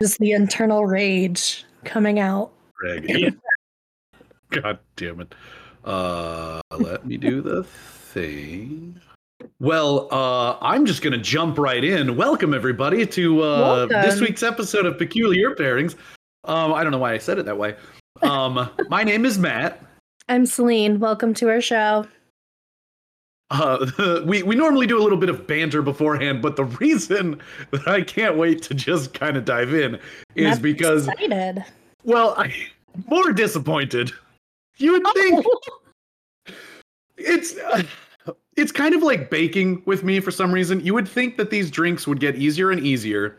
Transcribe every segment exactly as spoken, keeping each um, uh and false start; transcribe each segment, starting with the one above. Is the internal rage coming out? Yeah. God damn it. Uh, let me do the thing. Well, uh, I'm just going to jump right in. Welcome, everybody, to uh, Welcome. this week's episode of Peculiar Pairings. Um, I don't know why I said it that way. Um, my name is Matt. I'm Celine. Welcome to our show. Uh, we, we normally do a little bit of banter beforehand, but the reason that I can't wait to just kind of dive in is Not because... Excited. Well, I'm more disappointed. You would think... Oh. It's... Uh, It's kind of like baking with me for some reason. You would think that these drinks would get easier and easier.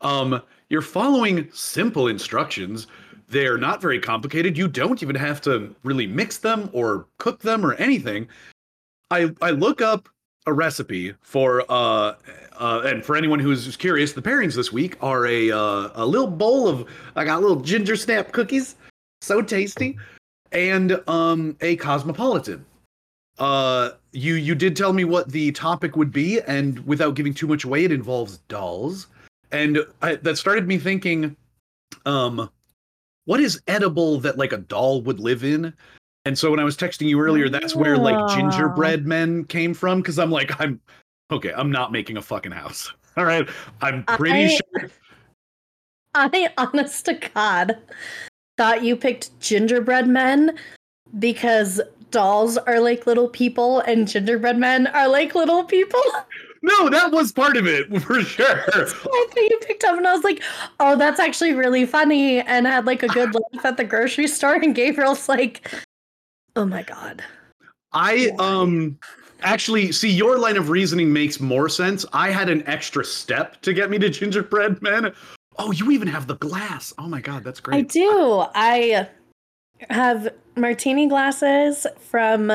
Um, you're following simple instructions. They're not very complicated. You don't even have to really mix them or cook them or anything. I I look up a recipe for, uh, uh, and for anyone who's curious, the pairings this week are a uh, a little bowl of, I got little ginger snap cookies, so tasty, and um, a cosmopolitan. Uh, you, you did tell me what the topic would be, and without giving too much away, it involves dolls. And I, that started me thinking, um, what is edible that, like, a doll would live in? And so when I was texting you earlier, that's where, like, gingerbread men came from, because I'm like, I'm, okay, I'm not making a fucking house. All right, I'm pretty I, sure. I, honest to God, thought you picked gingerbread men because... dolls are like little people and gingerbread men are like little people. No, that was part of it for sure. That's what you picked up, and I was like, oh, that's actually really funny, and I had like a good laugh at the grocery store, and Gabriel's like, oh my God. I um actually see your line of reasoning makes more sense. I had an extra step to get me to gingerbread men. Oh, you even have the glass. Oh my God, that's great. I do. I have martini glasses from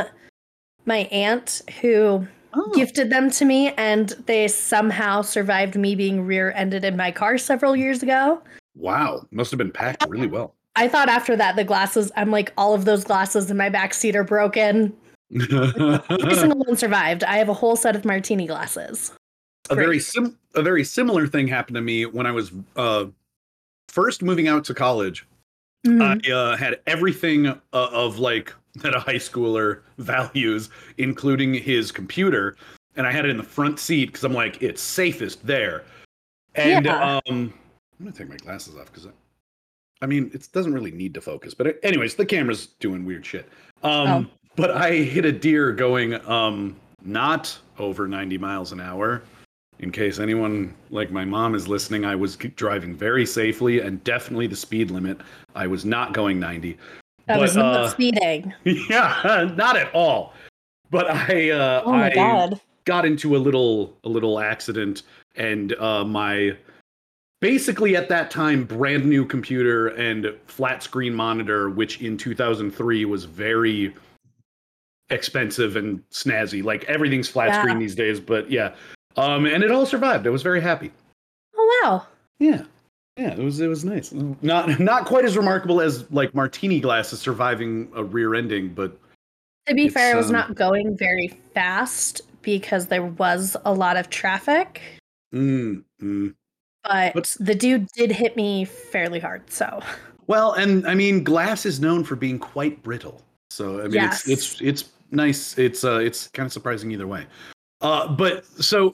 my aunt who oh. gifted them to me, and they somehow survived me being rear-ended in my car several years ago. Wow. Must have been packed really well. I thought after that, the glasses, I'm like, all of those glasses in my backseat are broken. Every single one survived. I have a whole set of martini glasses. A very, sim- a very similar thing happened to me when I was uh, first moving out to college. Mm-hmm. I uh, had everything uh, of like that a high schooler values, including his computer, and I had it in the front seat because I'm like, it's safest there. And yeah. um, I'm gonna take my glasses off because I, I mean it doesn't really need to focus. But anyways, the camera's doing weird shit. Um, oh. But I hit a deer going um, not over ninety miles an hour. In case anyone, like my mom, is listening, I was driving very safely and definitely the speed limit. I was not going ninety. I was not uh, speeding. Yeah, not at all. But I, uh, oh my I God. got into a little, a little accident, and uh, my basically at that time brand new computer and flat screen monitor, which in two thousand three was very expensive and snazzy. Like everything's flat yeah. screen these days, but yeah. Um, and it all survived. I was very happy. Oh, wow. Yeah. Yeah, it was it was nice. Not not quite as remarkable as, like, martini glasses surviving a rear-ending, but... To be fair, um... I was not going very fast because there was a lot of traffic. Mm-hmm. But What's... the dude did hit me fairly hard, so... Well, and, I mean, glass is known for being quite brittle. So, I mean, yes. it's, it's it's nice. It's uh, It's kind of surprising either way. Uh, but so,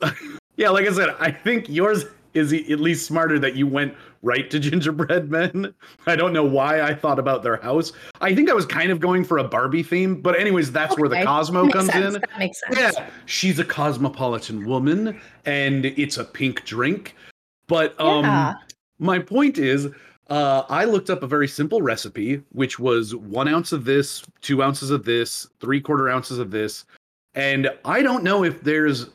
yeah, like I said, I think yours is at least smarter that you went right to gingerbread men. I don't know why I thought about their house. I think I was kind of going for a Barbie theme. But anyways, that's okay. Where the Cosmo that comes sense. in. That makes sense. Yeah, she's a cosmopolitan woman and it's a pink drink. But um, yeah. my point is, uh, I looked up a very simple recipe, which was one ounce of this, two ounces of this, three quarter ounces of this. And I don't know if there's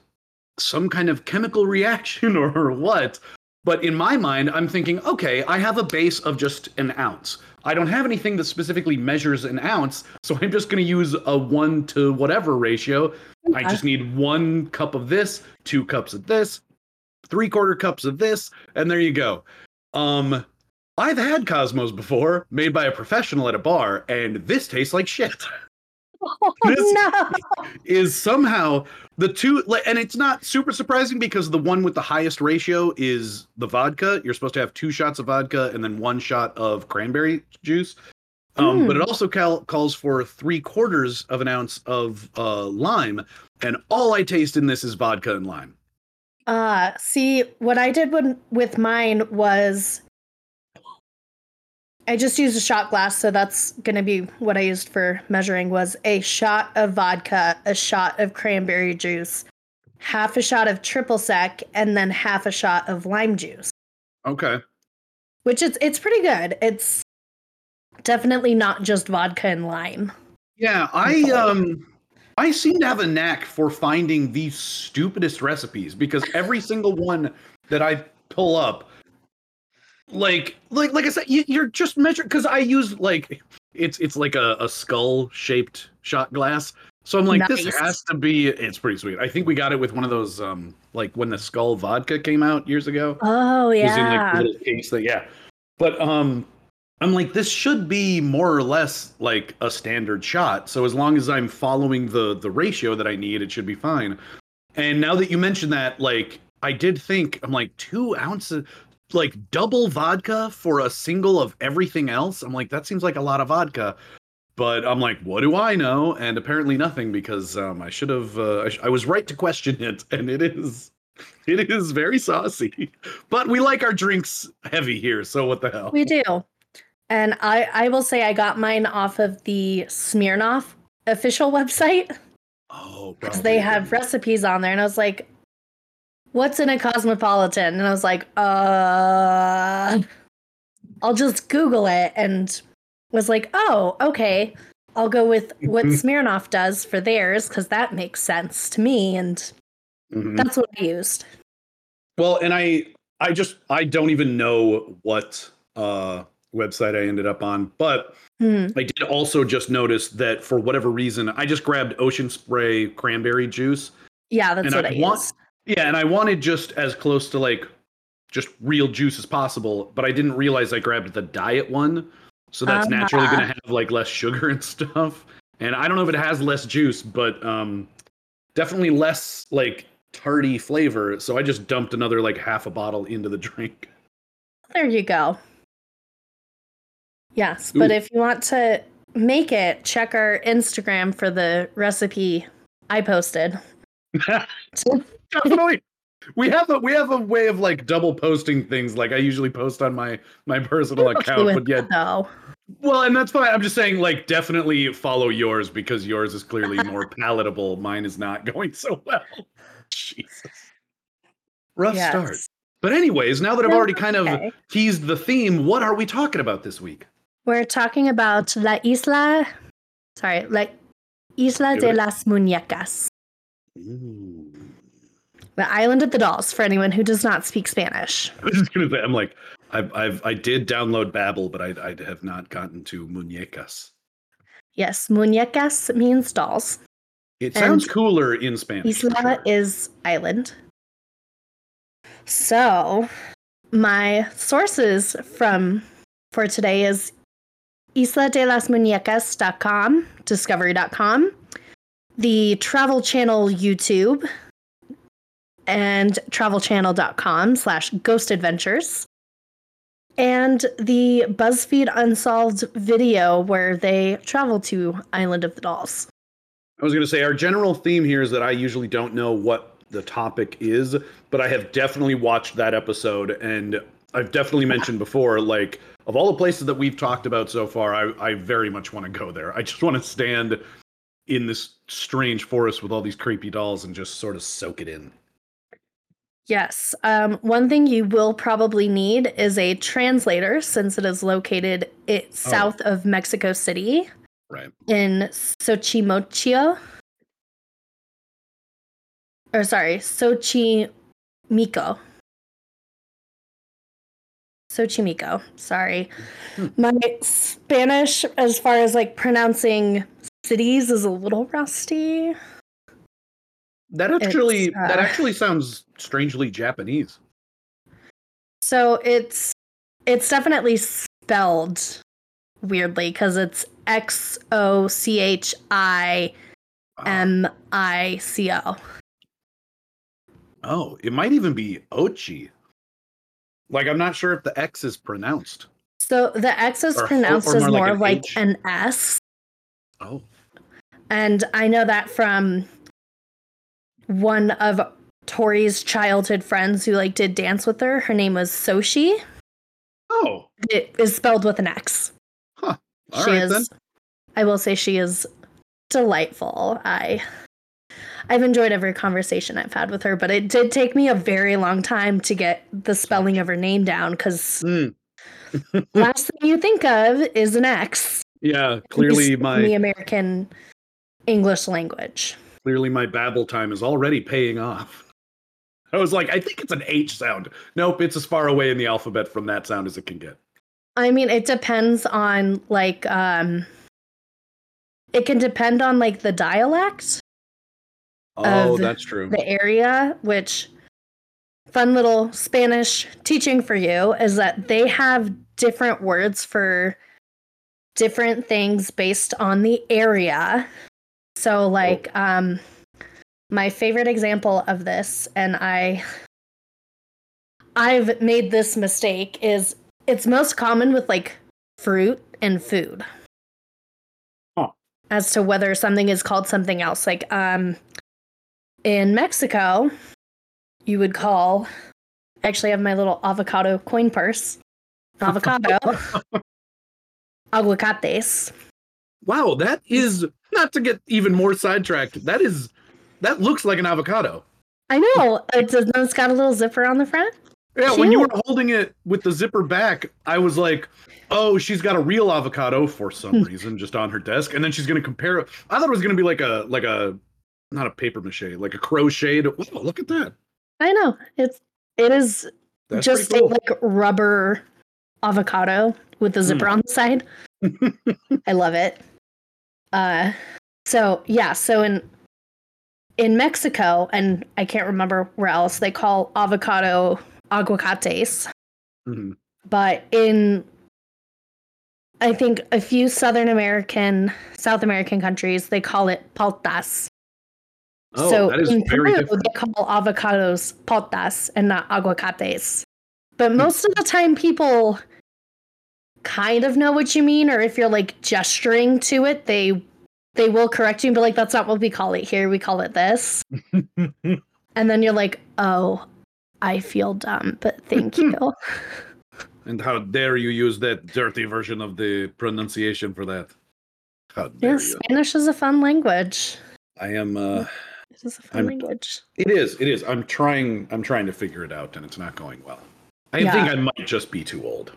some kind of chemical reaction or what, but in my mind, I'm thinking, okay, I have a base of just an ounce. I don't have anything that specifically measures an ounce, so I'm just going to use a one to whatever ratio. Okay. I just need one cup of this, two cups of this, three quarter cups of this, and there you go. Um, I've had Cosmos before, made by a professional at a bar, and this tastes like shit. Oh, this no. is somehow the two, and it's not super surprising because the one with the highest ratio is the vodka. You're supposed to have two shots of vodka and then one shot of cranberry juice. Um, mm. But it also cal- calls for three quarters of an ounce of uh, lime. And all I taste in this is vodka and lime. Uh, see, what I did when, with mine was I just used a shot glass, so that's going to be what I used for measuring, was a shot of vodka, a shot of cranberry juice, half a shot of triple sec, and then half a shot of lime juice. Okay. Which is, it's pretty good. It's definitely not just vodka and lime. Yeah, I um, I seem to have a knack for finding the stupidest recipes, because every single one that I pull up, Like, like, like I said, you, you're just measuring, because I use like it's it's like a, a skull shaped shot glass. So I'm like, nice. This has to be. It's pretty sweet. I think we got it with one of those, um, like when the skull vodka came out years ago. Oh yeah, it was in like a little case that, yeah. But um, I'm like, this should be more or less like a standard shot. So as long as I'm following the the ratio that I need, it should be fine. And now that you mention that, like, I did think I'm like two ounces. Like double vodka for a single of everything else. I'm like, that seems like a lot of vodka, but I'm like, what do I know? And apparently nothing, because um, I should have. Uh, I, sh- I was right to question it, and it is, it is very saucy. But we like our drinks heavy here, so what the hell? We do. And I, I will say, I got mine off of the Smirnoff official website. Oh, because they have recipes on there, and I was like, what's in a cosmopolitan? And I was like, uh, I'll just Google it, and was like, oh, okay. I'll go with what Smirnoff does for theirs, because that makes sense to me. And mm-hmm. that's what I used. Well, and I, I just, I don't even know what uh, website I ended up on, but hmm. I did also just notice that for whatever reason, I just grabbed Ocean Spray cranberry juice. Yeah, that's what I, I used. Want- Yeah, and I wanted just as close to, like, just real juice as possible, but I didn't realize I grabbed the diet one, so that's uh-huh. naturally going to have, like, less sugar and stuff. And I don't know if it has less juice, but um, definitely less, like, tarty flavor, so I just dumped another, like, half a bottle into the drink. There you go. Yes, Ooh. But if you want to make it, check our Instagram for the recipe I posted. Definitely. We have a we have a way of like double posting things. Like I usually post on my my personal account, but yeah. No. Well, and that's fine. I'm just saying, like, definitely follow yours because yours is clearly more palatable. Mine is not going so well. Jesus. Rough yes. start. But anyways, now that I've already kind okay. of teased the theme, what are we talking about this week? We're talking about La Isla. Sorry, like Isla de las Muñecas. Ooh. The Island of the Dolls, for anyone who does not speak Spanish. I was just gonna say, I'm like, I've, I've, I did download Babbel, but I, I have not gotten to muñecas. Yes, muñecas means dolls. It sounds and cooler in Spanish. Isla sure. is island. So, my sources from for today is isla de las muñecas dot com, discovery dot com, the Travel Channel YouTube, and travel channel dot com slash ghost adventures, and the BuzzFeed Unsolved video where they travel to Island of the Dolls. I was going to say, our general theme here is that I usually don't know what the topic is, but I have definitely watched that episode, and I've definitely mentioned before, like, of all the places that we've talked about so far, I, I very much want to go there. I just want to stand in this strange forest with all these creepy dolls and just sort of soak it in. Yes. Um, one thing you will probably need is a translator, since it is located it, south oh. of Mexico City, right in Xochimilco. Or sorry, Xochimilco. Xochimilco. Sorry, hmm. my Spanish, as far as like pronouncing cities, is a little rusty. That actually uh, that actually sounds strangely Japanese. So it's it's definitely spelled weirdly, because it's X O C H I M I C O. Oh, it might even be Ochi. Like, I'm not sure if the X is pronounced. So the X is or, pronounced or, or more as more like an, like an S. Oh. And I know that from one of Tori's childhood friends who like did dance with her. Her name was Soshi. Oh. It is spelled with an X. Huh. All she right, is, then. I will say she is delightful. I I've enjoyed every conversation I've had with her, but it did take me a very long time to get the spelling of her name down because mm. last thing you think of is an X. Yeah, clearly my the American English language. Clearly my Babbel time is already paying off. I was like, I think it's an H sound. Nope, it's as far away in the alphabet from that sound as it can get. I mean, it depends on like um it can depend on like the dialect. Oh, that's true. The area, which fun little Spanish teaching for you, is that they have different words for different things based on the area. So like oh. um my favorite example of this, and I I've made this mistake, is it's most common with like fruit and food. Oh. As to whether something is called something else. Like um in Mexico, you would call, I actually have my little avocado coin purse. Avocado. Aguacates. Wow, that is, not to get even more sidetracked, that is, that looks like an avocado. I know. It's, it's got a little zipper on the front. Yeah, cute. When you were holding it with the zipper back, I was like, oh, she's got a real avocado for some reason just on her desk. And then she's going to compare it. I thought it was going to be like a, like a, not a paper mache, like a crocheted. Whoa, look at that. I know. It's, it is That's just cool. a like rubber avocado with a zipper mm. on the side. I love it. Uh, so yeah. So in, in Mexico, and I can't remember where else, they call avocado aguacates, mm-hmm. but in, I think a few Southern American, South American countries, they call it paltas. Oh, so that is in Peru, they call avocados paltas and not aguacates. But most of the time, people kind of know what you mean, or if you're like gesturing to it, they they will correct you and be like, "That's not what we call it here. We call it this." And then you're like, "Oh, I feel dumb, but thank you." And how dare you use that dirty version of the pronunciation for that? How dare yes, you. Spanish is a fun language. I am. Uh... This is a fun I'm, language. It is. It is. I'm trying. I'm trying to figure it out, and it's not going well. I yeah. think I might just be too old.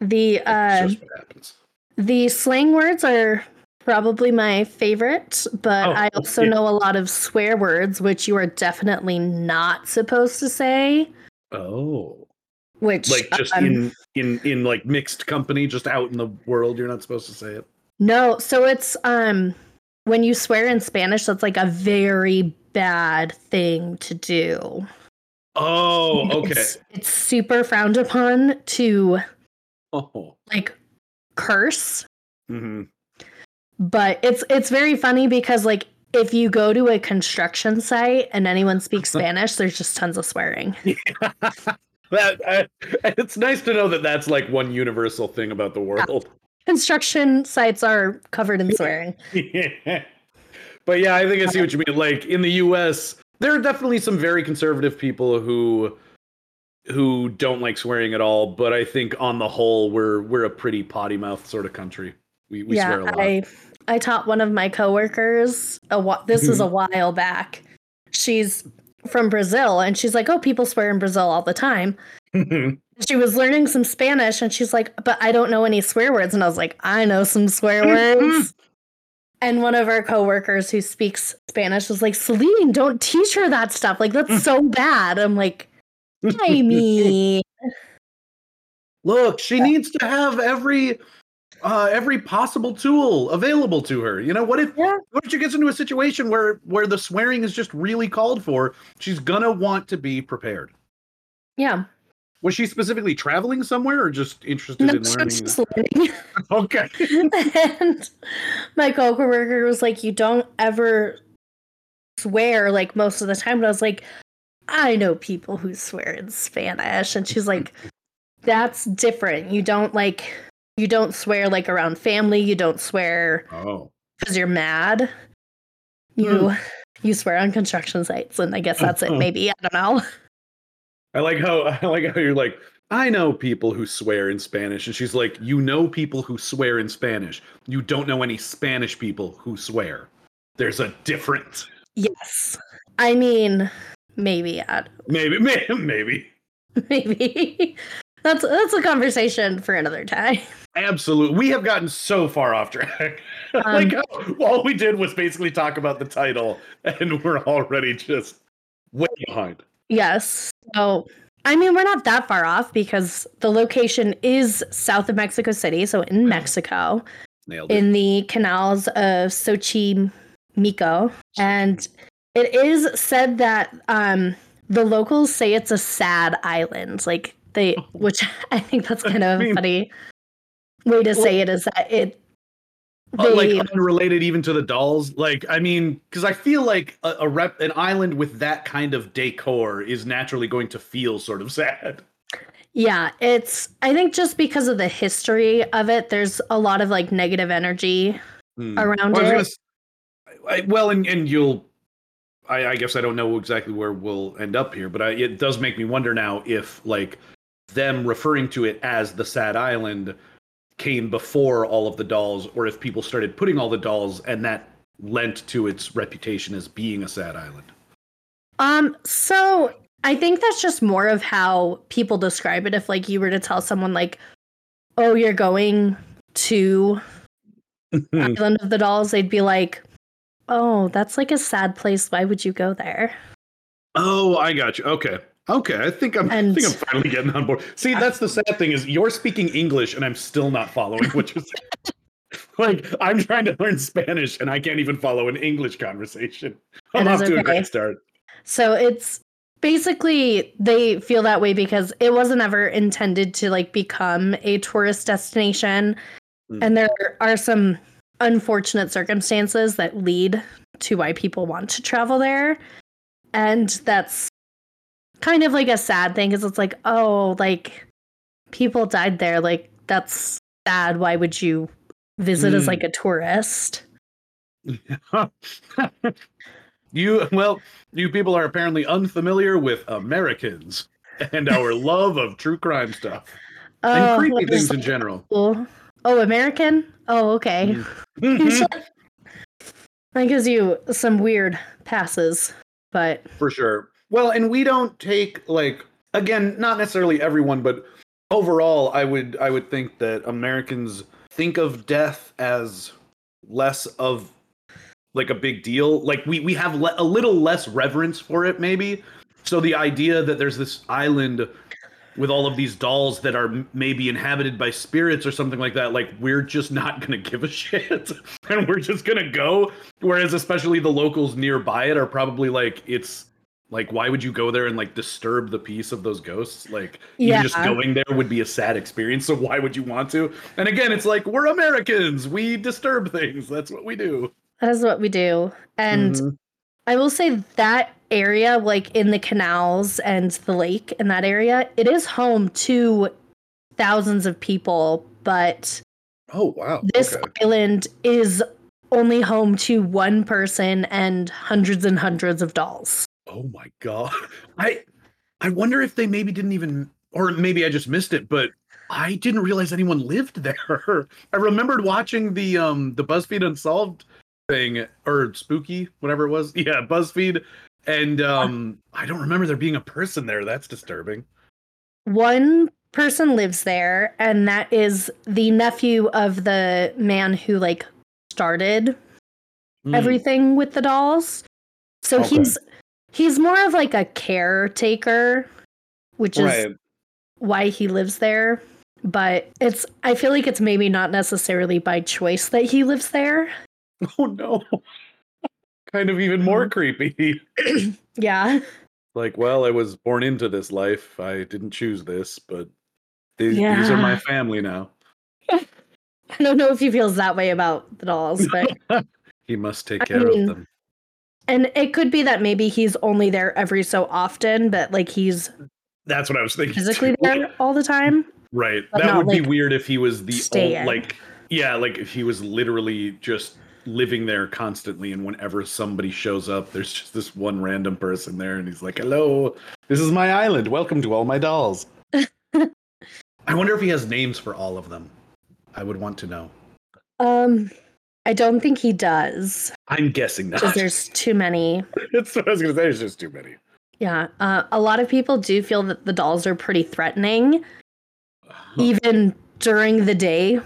The uh, just what happens. The slang words are probably my favorite, but oh, I also yeah. know a lot of swear words, which you are definitely not supposed to say. Oh. Which like just um, in in in like mixed company, just out in the world, you're not supposed to say it. No. So it's um. When you swear in Spanish, that's like a very bad thing to do. Oh, okay. It's, it's super frowned upon to oh. like curse. Mm-hmm. But it's it's very funny because like if you go to a construction site and anyone speaks Spanish, there's just tons of swearing. Yeah. that I, it's nice to know that that's like one universal thing about the world. Yeah. Construction sites are covered in swearing. Yeah. But yeah, I think I see what you mean. Like in the U S, there are definitely some very conservative people who who don't like swearing at all. But I think on the whole, we're we're a pretty potty mouth sort of country. We, we yeah, swear a lot. I, I taught one of my coworkers, a wa- this was a while back. She's from Brazil and she's like, oh, people swear in Brazil all the time. She was learning some Spanish and she's like, but I don't know any swear words. And I was like, I know some swear words. And one of our coworkers who speaks Spanish was like, Celine, don't teach her that stuff. Like, that's so bad. I'm like, I mean. Look, she needs to have every uh, every possible tool available to her. You know, what if, yeah. what if she gets into a situation where, where the swearing is just really called for? She's going to want to be prepared. Yeah. Was she specifically traveling somewhere or just interested no, in learning? Just learning. Okay. And my coworker was like, you don't ever swear like most of the time. And I was like, I know people who swear in Spanish. And she's like, that's different. You don't like, you don't swear like around family. You don't swear oh. because you're mad. You, mm. you swear on construction sites. And I guess that's it. Maybe. I don't know. I like how I like how you're like, I know people who swear in Spanish. And she's like, you know people who swear in Spanish. You don't know any Spanish people who swear. There's a difference. Yes. I mean, maybe. I don't maybe. Maybe. Maybe. maybe. That's, that's a conversation for another time. Absolutely. We have gotten so far off track. Um, like, oh, all we did was basically talk about the title. And we're already just way behind. Yes. So, I mean, we're not that far off because the location is south of Mexico City. So in Mexico, Nailed in it. the canals of Xochimilco. And it is said that um, the locals say it's a sad island, like they, which I think that's kind of I mean, a funny way to well, say it is that it. They, like unrelated even to the dolls. Like, I mean, because I feel like a, a rep, an island with that kind of decor is naturally going to feel sort of sad. Yeah, it's, I think just because of the history of it, there's a lot of like negative energy hmm. around well, it. I was gonna, I, well, and, and you'll, I, I guess I don't know exactly where we'll end up here, but I, it does make me wonder now if like them referring to it as the sad island came before all of the dolls, or if people started putting all the dolls and that lent to its reputation as being a sad island. Um, so I think that's just more of how people describe it. If like you were to tell someone like, oh, you're going to Island of the Dolls, they'd be like, oh, that's like a sad place. Why would you go there? Oh, I got you. Okay. Okay, I think I'm and, I think I'm finally getting on board. See, that's the sad thing is you're speaking English and I'm still not following what you're saying. Like, I'm trying to learn Spanish and I can't even follow an English conversation. I'm off okay. to a great start. So it's basically they feel that way because it wasn't ever intended to like become a tourist destination. Mm. And there are some unfortunate circumstances that lead to why people want to travel there. And that's kind of like a sad thing because it's like, oh, like people died there. Like, that's sad. Why would you visit mm. as like a tourist? you, well, you people are apparently unfamiliar with Americans and our love of true crime stuff oh, and creepy well, things in general. Cool. Oh, American? Oh, okay. Mm-hmm. That gives you some weird passes, but for sure. Well, and we don't take, like, again, not necessarily everyone, but overall, I would I would think that Americans think of death as less of, like, a big deal. Like, we, we have le- a little less reverence for it, maybe. So the idea that there's this island with all of these dolls that are maybe inhabited by spirits or something like that, like, we're just not going to give a shit. And we're just going to go. Whereas especially the locals nearby it are probably, like, it's... Like, why would you go there and, like, disturb the peace of those ghosts? Like, yeah. you just going there would be a sad experience, so why would you want to? And again, it's like, we're Americans. We disturb things. That's what we do. That is what we do. And mm-hmm. I will say that area, like, in the canals and the lake in that area, it is home to thousands of people, but... Oh, wow. This okay. island is only home to one person and hundreds and hundreds of dolls. Oh my God. I I wonder if they maybe didn't even, or maybe I just missed it, but I didn't realize anyone lived there. I remembered watching the um the BuzzFeed Unsolved thing, or Spooky, whatever it was. Yeah, BuzzFeed. And um I don't remember there being a person there. That's disturbing. One person lives there, and that is the nephew of the man who like started mm. everything with the dolls. So okay. he's He's more of like a caretaker, which right. is why he lives there. But it's, I feel like it's maybe not necessarily by choice that he lives there. Oh no. Kind of even more creepy. Yeah. like, well, I was born into this life. I didn't choose this, but these, yeah. these are my family now. I don't know if he feels that way about the dolls, but he must take care I mean, of them. And it could be that maybe he's only there every so often, but like he's that's what I was thinking physically too. There all the time. Right. That would like, be weird if he was the old, like yeah, like if he was literally just living there constantly, and whenever somebody shows up, there's just this one random person there, and he's like, "Hello, this is my island. Welcome to all my dolls." I wonder if he has names for all of them. I would want to know. Um, I don't think he does. I'm guessing not. Because there's too many. That's what I was going to say. There's just too many. Yeah. Uh, a lot of people do feel that the dolls are pretty threatening, huh. even during the day,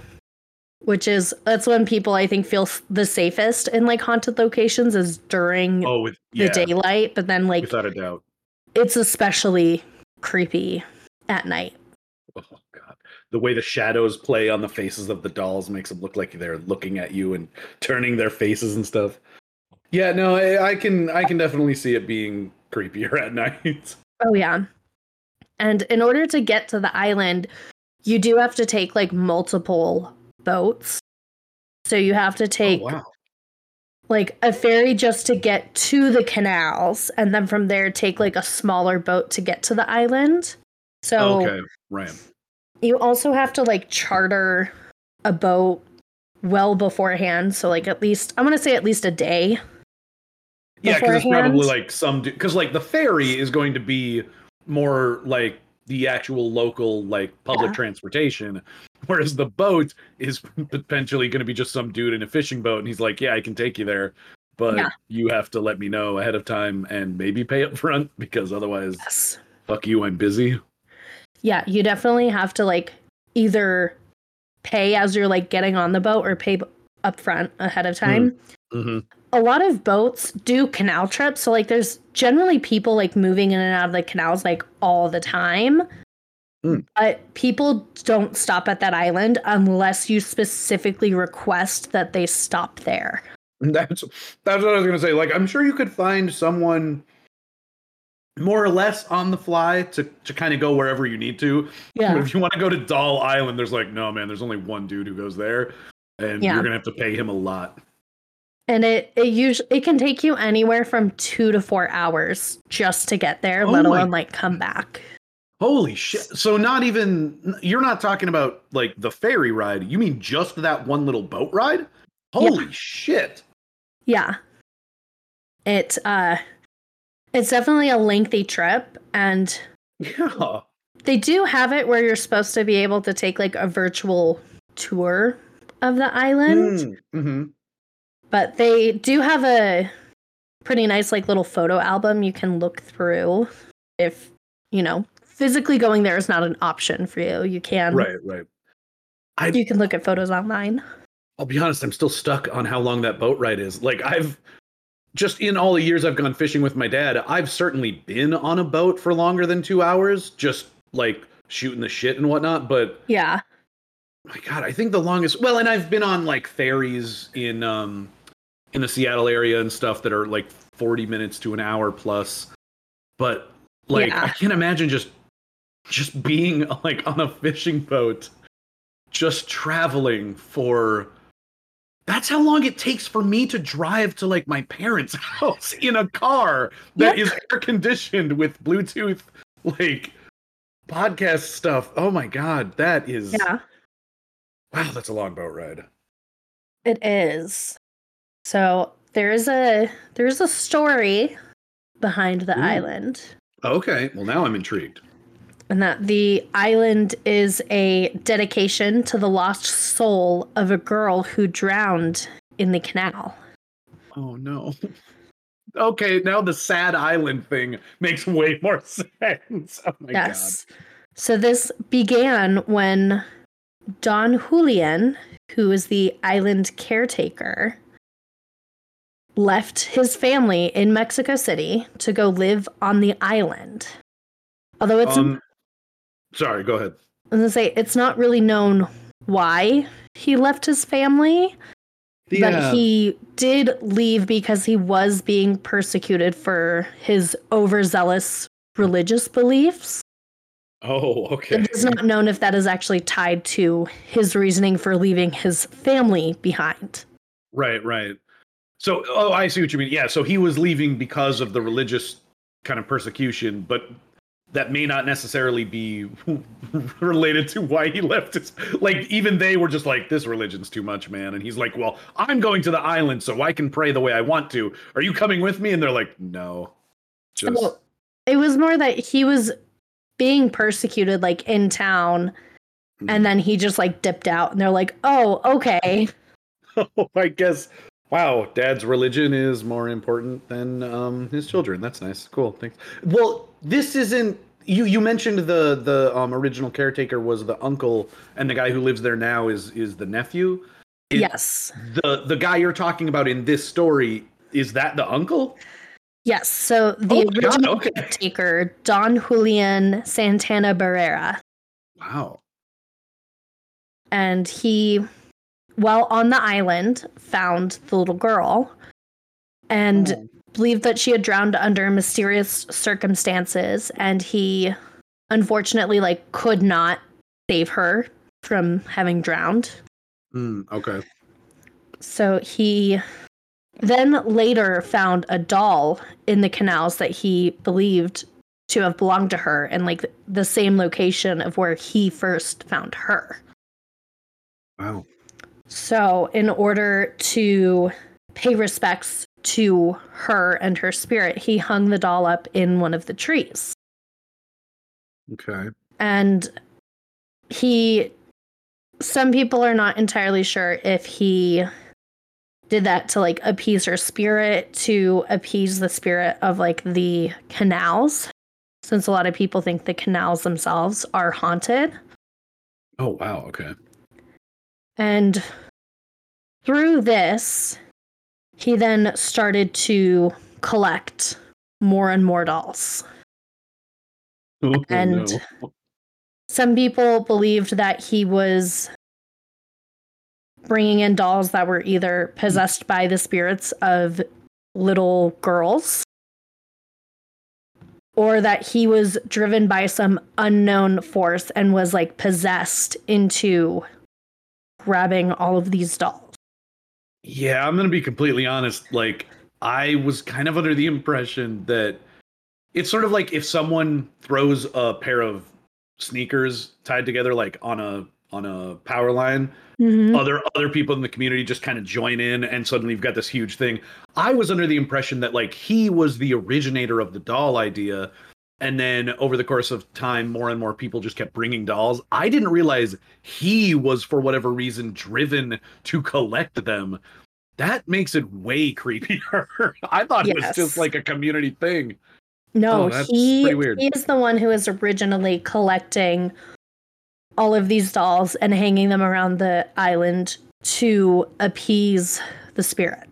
which is, that's when people, I think, feel the safest in, like, haunted locations is during oh, with, yeah. the daylight. But then, like, without a doubt, it's especially creepy at night. Oh, God. The way the shadows play on the faces of the dolls makes them look like they're looking at you and turning their faces and stuff. Yeah, no, I, I can I can definitely see it being creepier at night. Oh, yeah. And in order to get to the island, you do have to take, like, multiple boats. So you have to take, oh, wow. like, a ferry just to get to the canals. And then from there, take, like, a smaller boat to get to the island. So okay, right. You also have to, like, charter a boat well beforehand. So, like, at least, I'm going to say at least a day. Yeah, because it's probably, like, some... Because, like, the ferry is going to be more, like, the actual local, like, public yeah. transportation. Whereas the boat is potentially going to be just some dude in a fishing boat. And he's like, yeah, I can take you there. But yeah. you have to let me know ahead of time and maybe pay up front. Because otherwise, yes. fuck you, I'm busy. Yeah, you definitely have to, like, either pay as you're, like, getting on the boat or pay b- up front ahead of time. Mm-hmm. A lot of boats do canal trips. So, like, there's generally people, like, moving in and out of the canals, like, all the time. Mm. But people don't stop at that island unless you specifically request that they stop there. That's, that's what I was going to say. Like, I'm sure you could find someone... more or less on the fly to, to kind of go wherever you need to. Yeah. But if you want to go to Doll Island, there's like, no, man, there's only one dude who goes there, and yeah. you're going to have to pay him a lot. And it, it usually, it can take you anywhere from two to four hours just to get there, oh let my... alone like come back. Holy shit. So not even, you're not talking about like the ferry ride. You mean just that one little boat ride? Holy yeah. shit. Yeah. It, uh, It's definitely a lengthy trip, and yeah. they do have it where you're supposed to be able to take, like, a virtual tour of the island. Mm-hmm. But they do have a pretty nice, like, little photo album you can look through if, you know, physically going there is not an option for you. You can. Right, right. I, you can look at photos online. I'll be honest, I'm still stuck on how long that boat ride is. Like, I've... Just in all the years I've gone fishing with my dad, I've certainly been on a boat for longer than two hours, just like shooting the shit and whatnot. But yeah, my God, I think the longest. Well, and I've been on like ferries in um in the Seattle area and stuff that are like forty minutes to an hour plus. But like, yeah. I can't imagine just just being like on a fishing boat, just traveling for. That's how long it takes for me to drive to, like, my parents' house in a car that yep. is air-conditioned with Bluetooth, like, podcast stuff. Oh, my God. That is... Yeah. Wow, that's a long boat ride. It is. So, there is a there's a story behind the Ooh. Island. Okay. Well, now I'm intrigued. And that the island is a dedication to the lost soul of a girl who drowned in the canal. Oh, no. Okay, now the sad island thing makes way more sense. Oh, my yes. God. So this began when Don Julián, who is the island caretaker, left his family in Mexico City to go live on the island. Although it's... Um, Sorry, go ahead. I was going to say, it's not really known why he left his family. The, but uh, he did leave because he was being persecuted for his overzealous religious beliefs. Oh, okay. It is not known if that is actually tied to his reasoning for leaving his family behind. Right, right. So, oh, I see what you mean. Yeah, so he was leaving because of the religious kind of persecution, but that may not necessarily be related to why he left. His, like, even they were just like, this religion's too much, man. And he's like, well, I'm going to the island, so I can pray the way I want to. Are you coming with me? And they're like, no. Just... So it was more that he was being persecuted, like, in town. Mm-hmm. And then he just, like, dipped out. And they're like, oh, okay. Oh, I guess. Wow. Dad's religion is more important than um, his children. That's nice. Cool. Thanks. Well, this isn't, you, you mentioned the, the um, original caretaker was the uncle, and the guy who lives there now is is the nephew. Is yes. The the guy you're talking about in this story, is that the uncle? Yes. So the oh original God, okay. caretaker, Don Julián Santana Barrera. Wow. And he, while on the island, found the little girl and oh. believed that she had drowned under mysterious circumstances, and he unfortunately like could not save her from having drowned. Mm, okay. So he then later found a doll in the canals that he believed to have belonged to her, and like the same location of where he first found her. Wow. So in order to pay respects to her and her spirit, he hung the doll up in one of the trees. Okay. And he, some people are not entirely sure if he did that to like appease her spirit, to appease the spirit of like the canals, since a lot of people think the canals themselves are haunted. Oh, wow. Okay. And through this, he then started to collect more and more dolls. Oh, and no. Some people believed that he was bringing in dolls that were either possessed by the spirits of little girls, or that he was driven by some unknown force and was like possessed into grabbing all of these dolls. Yeah, I'm going to be completely honest. Like, I was kind of under the impression that it's sort of like if someone throws a pair of sneakers tied together, like on a on a power line, mm-hmm. other other people in the community just kind of join in, and suddenly you've got this huge thing. I was under the impression that like he was the originator of the doll idea, and then over the course of time, more and more people just kept bringing dolls. I didn't realize he was, for whatever reason, driven to collect them. That makes it way creepier. I thought yes. it was just like a community thing. No, oh, that's he, pretty weird. He is the one who was originally collecting all of these dolls and hanging them around the island to appease the spirit.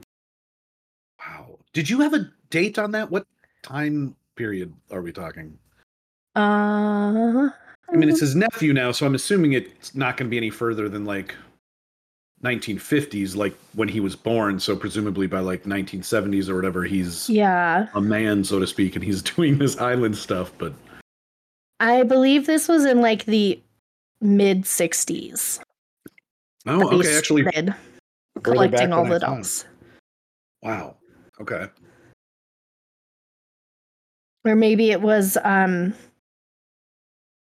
Wow. Did you have a date on that? What time period are we talking? Uh, I mean, it's his nephew now, so I'm assuming it's not going to be any further than like nineteen fifties, like when he was born. So presumably by like nineteen seventies or whatever, he's yeah. a man, so to speak, and he's doing this island stuff. But I believe this was in like the mid sixties. Oh, okay, actually, collecting all the dolls. Wow. Okay. Or maybe it was, um,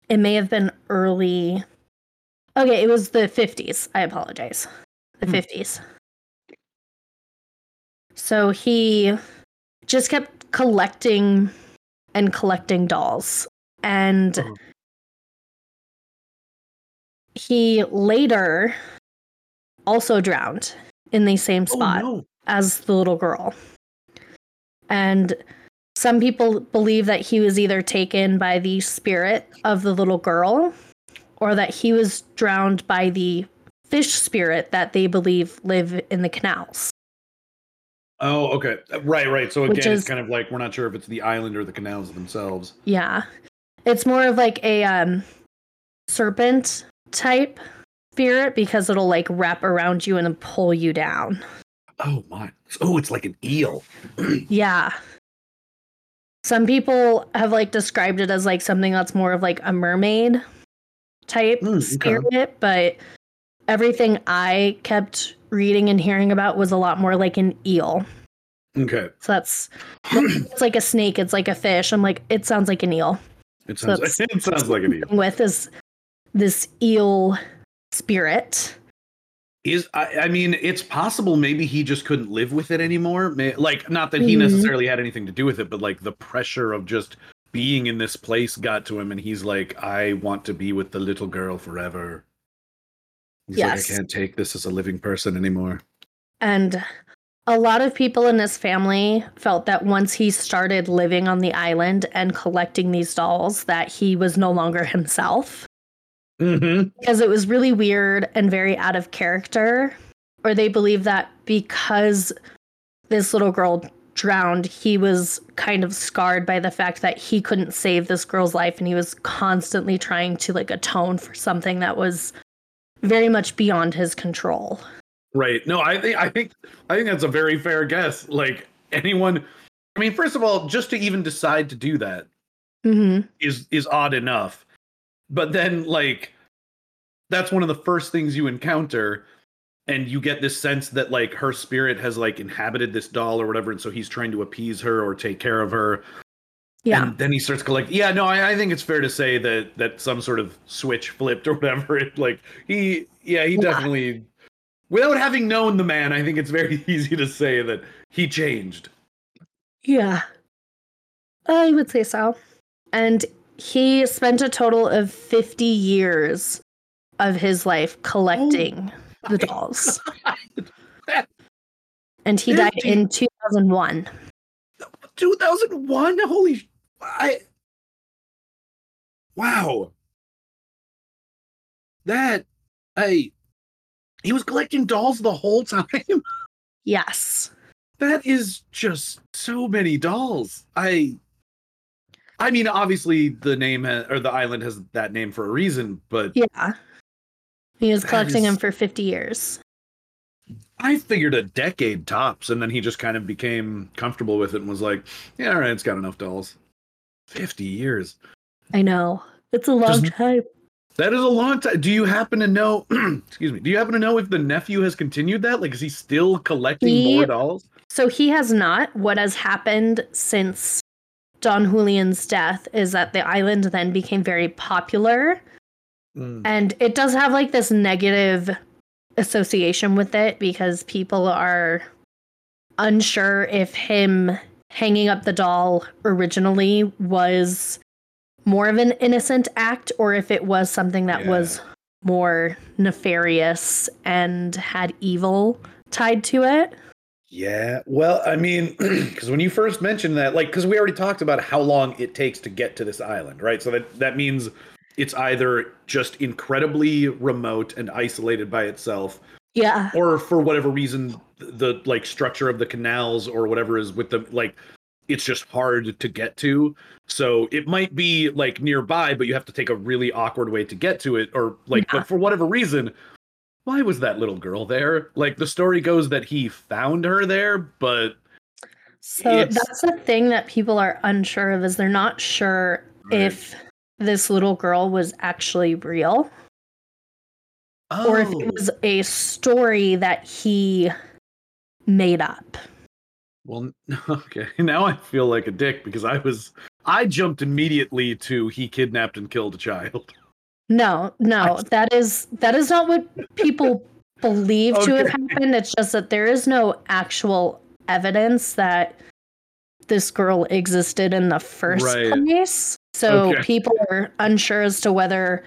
it may have been early. Okay, it was the fifties. I apologize. The mm. fifties. So he just kept collecting and collecting dolls. And oh. he later also drowned in the same spot oh, no. as the little girl. And some people believe that he was either taken by the spirit of the little girl, or that he was drowned by the fish spirit that they believe live in the canals. Oh, okay. Right, right. So again, is, it's kind of like we're not sure if it's the island or the canals themselves. Yeah. It's more of like a um, serpent type spirit because it'll like wrap around you and pull you down. Oh my. Oh, it's like an eel. Yeah. Some people have like described it as like something that's more of like a mermaid type mm, spirit, okay. But everything I kept reading and hearing about was a lot more like an eel. Okay. So that's it's like a snake, it's like a fish. I'm like, it sounds like an eel. It sounds so like, it sounds like an eel. With is this eel spirit. Is I, I mean, it's possible maybe he just couldn't live with it anymore. May, like, not that he mm-hmm. necessarily had anything to do with it, but like the pressure of just being in this place got to him, and he's like, I want to be with the little girl forever. He's yes. like, I can't take this as a living person anymore. And a lot of people in his family felt that once he started living on the island and collecting these dolls, that he was no longer himself. Mm-hmm. Because it was really weird and very out of character. Or they believe that because this little girl drowned, he was kind of scarred by the fact that he couldn't save this girl's life, and he was constantly trying to like atone for something that was very much beyond his control. Right. No, I think I think I think that's a very fair guess. Like anyone, I mean, first of all, just to even decide to do that mm-hmm. is is odd enough. But then, like, that's one of the first things you encounter, and you get this sense that, like, her spirit has, like, inhabited this doll or whatever, and so he's trying to appease her or take care of her. Yeah. And then he starts collecting. Yeah, no, I, I think it's fair to say that that some sort of switch flipped or whatever. It, like, he, yeah, he yeah. definitely, without having known the man, I think it's very easy to say that he changed. Yeah. I would say so. And he spent a total of fifty years of his life collecting oh the dolls. God. And he fifty died in two thousand one. two thousand one? Holy sh- I Wow. That I He was collecting dolls the whole time? Yes. That is just so many dolls. I I mean, obviously, the name ha- or the island has that name for a reason, but yeah, he was collecting them for fifty years. I figured a decade tops, and then he just kind of became comfortable with it and was like, "Yeah, all right, it's got enough dolls." Fifty years. I know, it's a long just, time. That is a long time. Do you happen to know? excuse me. Do you happen to know if the nephew has continued that? Like, is he still collecting he, more dolls? So he has not. What has happened since Don Julian's death is that the island then became very popular mm. and it does have like this negative association with it because people are unsure if him hanging up the doll originally was more of an innocent act or if it was something that yeah. was more nefarious and had evil tied to it. Yeah, well, I mean, because when you first mentioned that, like, because we already talked about how long it takes to get to this island, right? So that, that means it's either just incredibly remote and isolated by itself. Yeah. Or for whatever reason, the, like, structure of the canals or whatever is with the, like, it's just hard to get to. So it might be, like, nearby, but you have to take a really awkward way to get to it. Or, like, yeah. but for whatever reason, why was that little girl there? Like, the story goes that he found her there, but so it's... that's the thing that people are unsure of, is they're not sure right. if this little girl was actually real. Oh. Or if it was a story that he made up. Well, okay. Now I feel like a dick because I was... I jumped immediately to he kidnapped and killed a child. No, no, that is that is not what people believe okay. to have happened. It's just that there is no actual evidence that this girl existed in the first right. place. So okay. people are unsure as to whether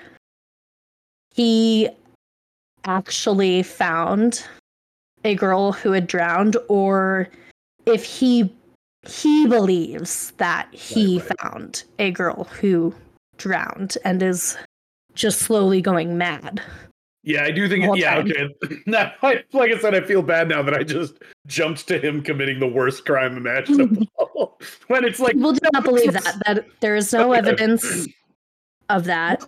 he actually found a girl who had drowned or if he he believes that he right, right. found a girl who drowned and is just slowly going mad. Yeah, I do think. It, yeah, time. okay. Now, I, like I said, I feel bad now that I just jumped to him committing the worst crime imaginable. When it's like people do not believe that that there is no evidence of that.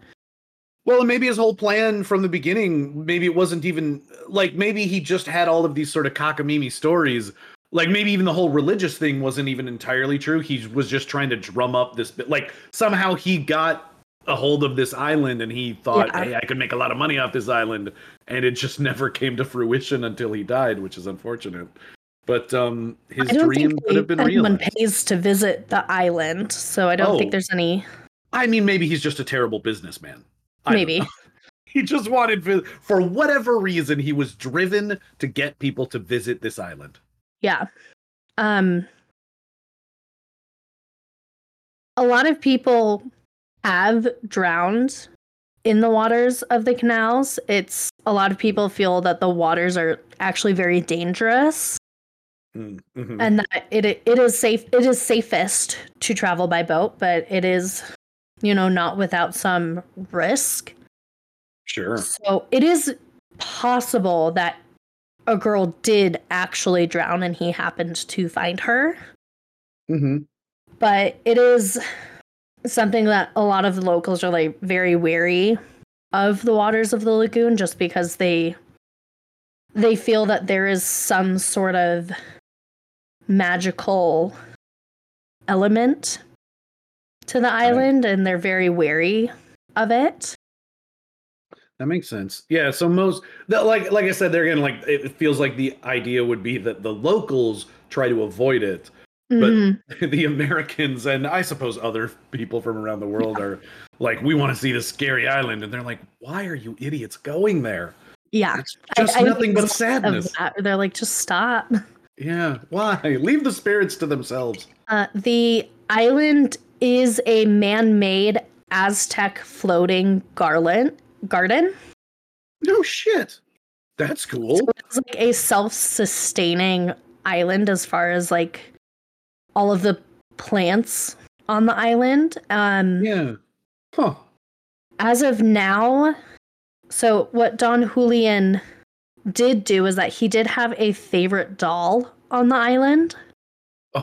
Well, maybe his whole plan from the beginning, maybe it wasn't even like, maybe he just had all of these sort of cockamamie stories. Like maybe even the whole religious thing wasn't even entirely true. He was just trying to drum up this bit. Like somehow he got a hold of this island and he thought, yeah, I... hey, I could make a lot of money off this island. And it just never came to fruition until he died, which is unfortunate. But um, his dream could have been real. Anyone pays to visit the island, so I don't oh. think there's any. I mean, maybe he's just a terrible businessman. Maybe. He just wanted, for whatever reason, he was driven to get people to visit this island. Yeah. Um, a lot of people have drowned in the waters of the canals. It's a lot of people feel that the waters are actually very dangerous. Mm-hmm. And that it it is safe it is safest to travel by boat, but it is, you know, not without some risk. Sure. So it is possible that a girl did actually drown and he happened to find her. Mm-hmm. But it is something that a lot of the locals are like very wary of the waters of the lagoon, just because they they feel that there is some sort of magical element to the island, and they're very wary of it. That makes sense. Yeah. So most, like, like I said, they're gonna like. It feels like the idea would be that the locals try to avoid it, but mm-hmm. the Americans and I suppose other people from around the world yeah. are like, we want to see this scary island, and they're like, why are you idiots going there? Yeah. It's just I, nothing I but sadness. They're like, just stop. Yeah. Why? Leave the spirits to themselves. Uh, the island is a man-made Aztec floating garland garden. No shit. That's cool. So it's like a self-sustaining island as far as like all of the plants on the island. Um, yeah. Huh. As of now, so what Don Julian did do is that he did have a favorite doll on the island.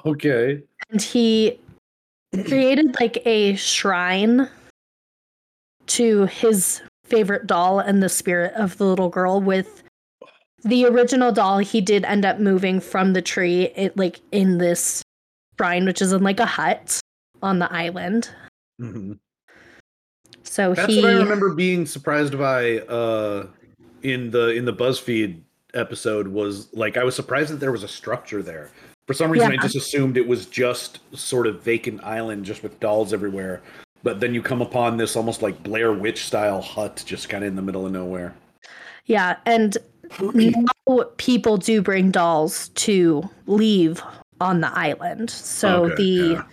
Okay. And he created like a shrine to his favorite doll and the spirit of the little girl. With the original doll, he did end up moving from the tree it, like in this shrine, which is in like a hut on the island. Mm-hmm. So that's he, what I remember being surprised by uh, in the in the BuzzFeed episode was like I was surprised that there was a structure there. For some reason, yeah. I just assumed it was just sort of vacant island, just with dolls everywhere. But then you come upon this almost like Blair Witch style hut, just kind of in the middle of nowhere. Yeah, and now people do bring dolls to leave on the island, so okay, the. Yeah.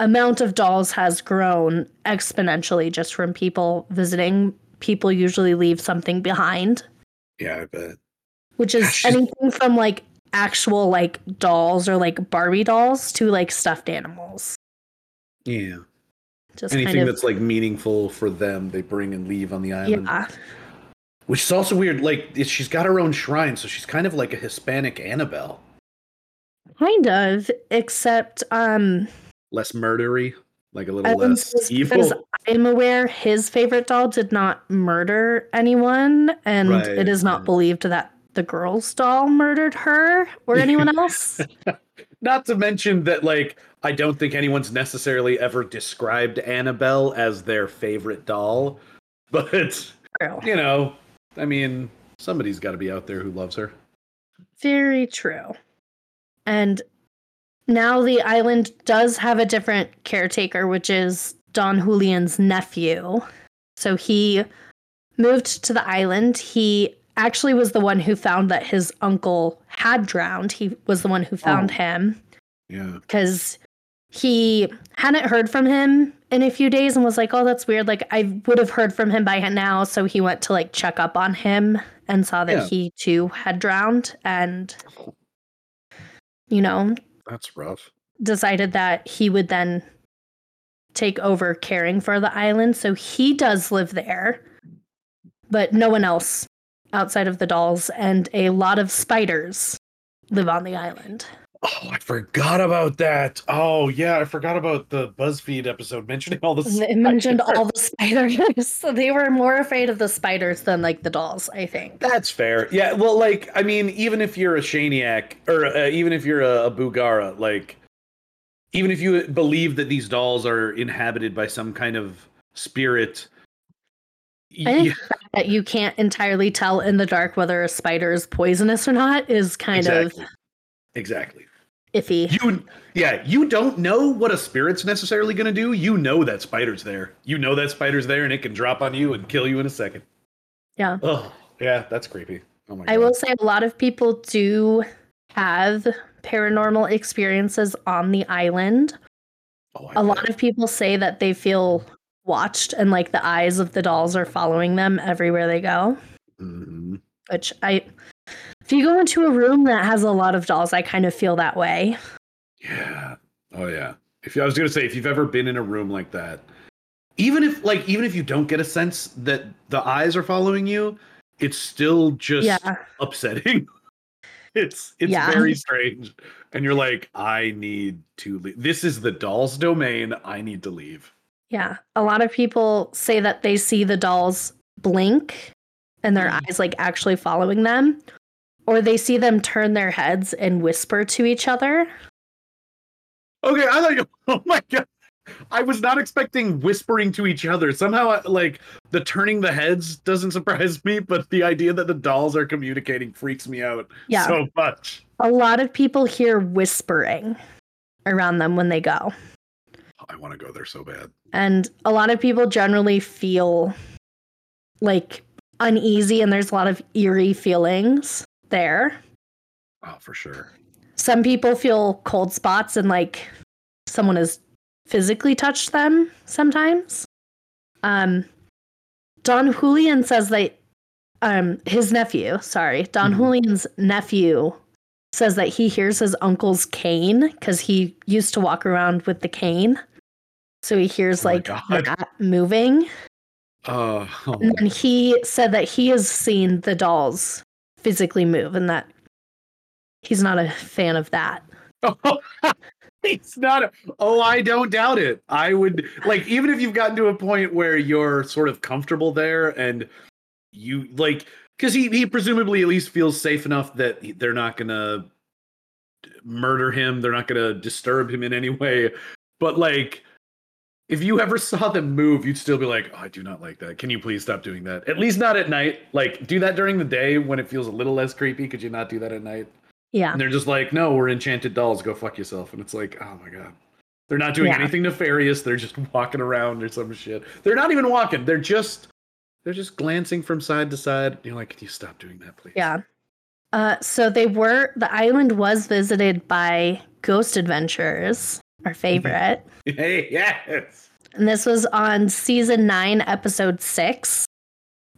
amount of dolls has grown exponentially just from people visiting. People usually leave something behind. Yeah, I bet. Which is Gosh. anything from like actual like dolls or like Barbie dolls to like stuffed animals. Yeah. Just anything kind of, that's like meaningful for them, they bring and leave on the island. Yeah. Which is also weird. Like she's got her own shrine, so she's kind of like a Hispanic Annabelle. Kind of, except um. less murdery, like a little um, less evil. Because I'm aware his favorite doll did not murder anyone, and right, it is not right. believed that the girl's doll murdered her or anyone else. Not to mention that, like, I don't think anyone's necessarily ever described Annabelle as their favorite doll, but, true. you know, I mean, somebody's got to be out there who loves her. Very true. And now the island does have a different caretaker, which is Don Julian's nephew. So he moved to the island. He actually was the one who found that his uncle had drowned. He was the one who found oh. him. Yeah. Because he hadn't heard from him in a few days and was like, oh, that's weird. Like, I would have heard from him by now. So he went to, like, check up on him and saw that yeah. he, too, had drowned. And, you know... That's rough. Decided that he would then take over caring for the island. So he does live there, but no one else outside of the dolls, and a lot of spiders live on the island. Oh, I forgot about that. Oh, yeah, I forgot about the BuzzFeed episode mentioning all the spiders. It mentioned all the spiders. So they were more afraid of the spiders than, like, the dolls, I think. That's fair. Yeah, well, like, I mean, even if you're a Shaniac, or uh, even if you're a, a Bugara, like, even if you believe that these dolls are inhabited by some kind of spirit... I think yeah. the fact that you can't entirely tell in the dark whether a spider is poisonous or not is kind exactly. of... Exactly. Iffy. You, yeah, you don't know what a spirit's necessarily going to do. You know that spider's there. You know that spider's there, and it can drop on you and kill you in a second. Yeah. Oh, yeah, that's creepy. Oh my God. I will say a lot of people do have paranormal experiences on the island. Oh, I a bet. lot of people say that they feel watched, and like the eyes of the dolls are following them everywhere they go. Mm-hmm. Which I... If you go into a room that has a lot of dolls, I kind of feel that way. Yeah. Oh, yeah. If I was going to say, if you've ever been in a room like that, even if like even if you don't get a sense that the eyes are following you, it's still just yeah. upsetting. It's it's yeah. very strange. And you're like, I need to leave. This is the doll's domain. I need to leave. Yeah. A lot of people say that they see the dolls blink and their mm. eyes like actually following them. Or they see them turn their heads and whisper to each other. Okay, I thought you... Oh my God. I was not expecting whispering to each other. Somehow, like, the turning the heads doesn't surprise me, but the idea that the dolls are communicating freaks me out yeah. so much. A lot of people hear whispering around them when they go. I want to go there so bad. And a lot of people generally feel, like, uneasy, and there's a lot of eerie feelings there. Oh, for sure. Some people feel cold spots and like someone has physically touched them sometimes. Um, Don Julián says that um, his nephew, sorry, Don mm-hmm. Julian's nephew says that he hears his uncle's cane because he used to walk around with the cane. So he hears oh like that moving. Uh, oh. And then he said that he has seen the dolls physically move, and that he's not a fan of that. Oh, he's not. A, oh, I don't doubt it. I would like, even if you've gotten to a point where you're sort of comfortable there, and you like, because he he presumably at least feels safe enough that they're not gonna murder him, they're not gonna disturb him in any way. But like, if you ever saw them move, you'd still be like, oh, I do not like that. Can you please stop doing that? At least not at night. Like, do that during the day when it feels a little less creepy. Could you not do that at night? Yeah. And they're just like, no, we're enchanted dolls. Go fuck yourself. And it's like, oh, my God. They're not doing yeah. anything nefarious. They're just walking around or some shit. They're not even walking. They're just they're just glancing from side to side. You're like, can you stop doing that, please? Yeah. Uh, so they were the island was visited by Ghost Adventures. Our favorite. Hey, yes. And this was on season nine, episode six.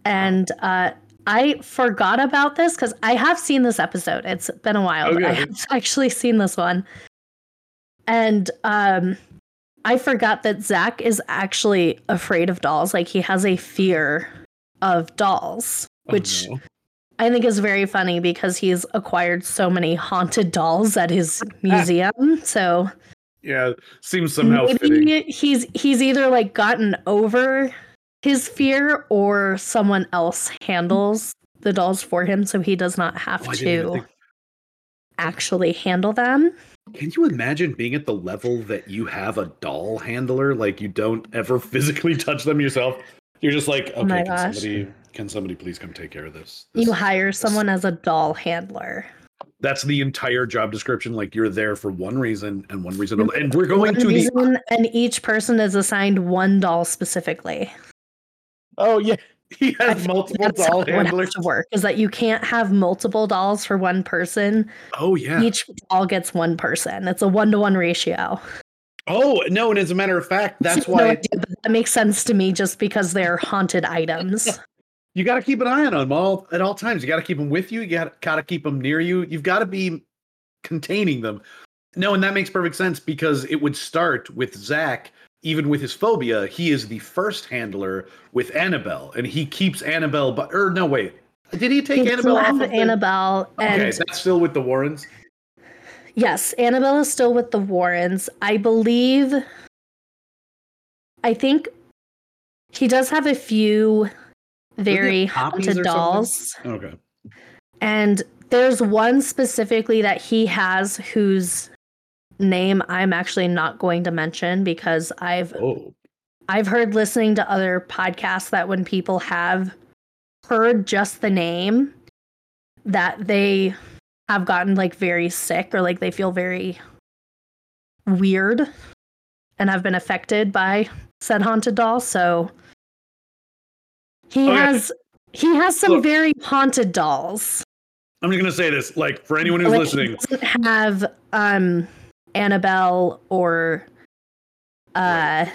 And uh, I forgot about this because I have seen this episode. It's been a while. Okay. I have actually seen this one. And um, I forgot that Zach is actually afraid of dolls. Like, he has a fear of dolls, which oh, no. I think is very funny because he's acquired so many haunted dolls at his museum. So... Yeah, seems somehow Maybe fitting. He's he's either like gotten over his fear, or someone else handles the dolls for him, so he does not have oh, to think... actually handle them. Can you imagine being at the level that you have a doll handler? Like, you don't ever physically touch them yourself. You're just like, okay, oh my gosh. Can somebody can somebody please come take care of this? this you hire this. someone as a doll handler. That's the entire job description. Like, you're there for one reason and one reason. And we're going one to reason, the... And each person is assigned one doll specifically. Oh, yeah. He has multiple doll handlers. To work is that you can't have multiple dolls for one person. Oh, yeah. Each doll gets one person. It's a one-to-one ratio. Oh, no. And as a matter of fact, that's why... No idea, but that makes sense to me just because they're haunted items. You got to keep an eye on them all at all times. You got to keep them with you. You got to keep them near you. You've got to be containing them. No, and that makes perfect sense because it would start with Zach, even with his phobia. He is the first handler with Annabelle, and he keeps Annabelle. But or no, wait, did he take he Annabelle off? Of Annabelle, and okay, that's still with the Warrens. Yes, Annabelle is still with the Warrens. I believe... I think he does have a few very haunted dolls. Okay. And there's one specifically that he has whose name I'm actually not going to mention because I've oh. I've heard listening to other podcasts that when people have heard just the name that they have gotten like very sick or like they feel very weird and have been affected by said haunted doll. So he okay. has he has some Look, very haunted dolls. I'm just gonna say this, like for anyone who's like, listening, he doesn't have um Annabelle or uh right.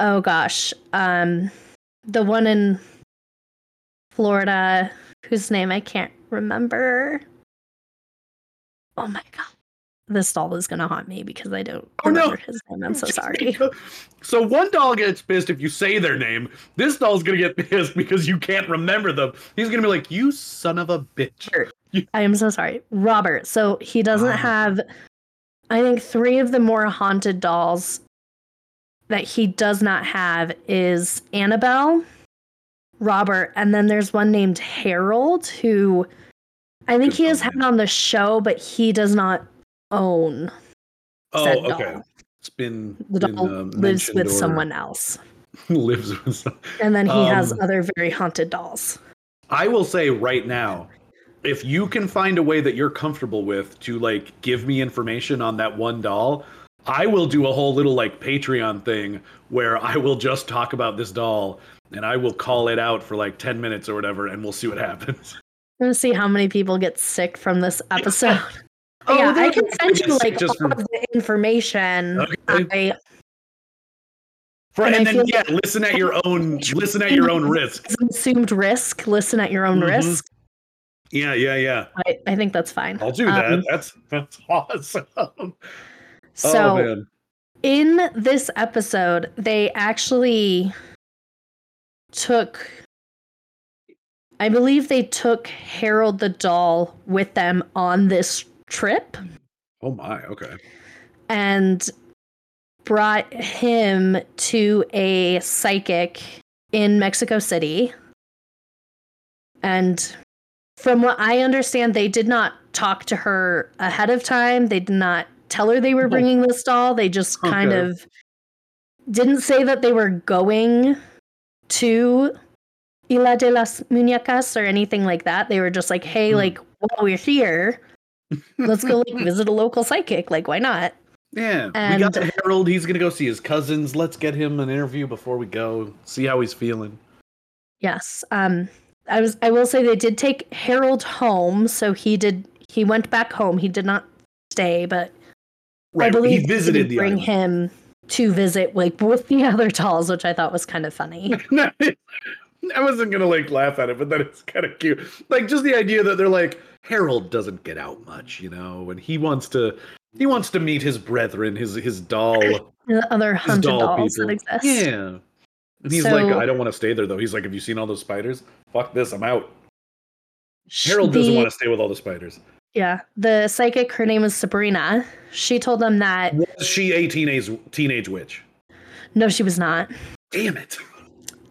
oh gosh um the one in Florida whose name I can't remember. Oh my god. This doll is going to haunt me because I don't oh, remember no. his name. I'm so sorry. So one doll gets pissed if you say their name. This doll's going to get pissed because you can't remember them. He's going to be like, you son of a bitch. I am so sorry. Robert. So he doesn't oh. have, I think three of the more haunted dolls that he does not have is Annabelle, Robert, and then there's one named Harold who I think Good he has had on the show, but he does not own oh okay doll. It's been the doll been, um, lives with someone else lives with some... and then he um, has other very haunted dolls. I will say right now, if you can find a way that you're comfortable with to like give me information on that one doll, I will do a whole little like Patreon thing where I will just talk about this doll and I will call it out for like ten minutes or whatever and we'll see what happens. I'm gonna see how many people get sick from this episode. Oh, yeah, I can send you like just all from... of the information. Okay. I... Right, and, and then yeah, like... listen at your own listen at your own risk. Assumed risk. Listen at your own mm-hmm. risk. Yeah, yeah, yeah. I, I think that's fine. I'll do that. Um, that's that's awesome. So, oh, man. In this episode, they actually took. I believe they took Harold the doll with them on this trip. Oh my, okay. And brought him to a psychic in Mexico City. And from what I understand, they did not talk to her ahead of time. They did not tell her they were bringing this doll. They just kind okay. of didn't say that they were going to Isla de las Muñecas or anything like that. They were just like, hey, hmm. like, while we're here, let's go like visit a local psychic. Like, why not? Yeah, and we got to Harold. He's gonna go see his cousins. Let's get him an interview before we go. See how he's feeling. Yes, um, I was. I will say they did take Harold home, so he did. He went back home. He did not stay, but right. I believe he visited. They did bring him to visit like with the other dolls, which I thought was kind of funny. I wasn't gonna like laugh at it, but that is kind of cute. Like just the idea that they're like, Harold doesn't get out much, you know, and he wants to he wants to meet his brethren, his his doll, the other hundred doll dolls people. That exist. Yeah, and he's so, like, I don't want to stay there though. He's like, have you seen all those spiders? Fuck this, I'm out. Harold the, doesn't want to stay with all the spiders. Yeah, the psychic, her name is Sabrina. She told them that was she a teenage teenage witch? No, she was not. Damn it.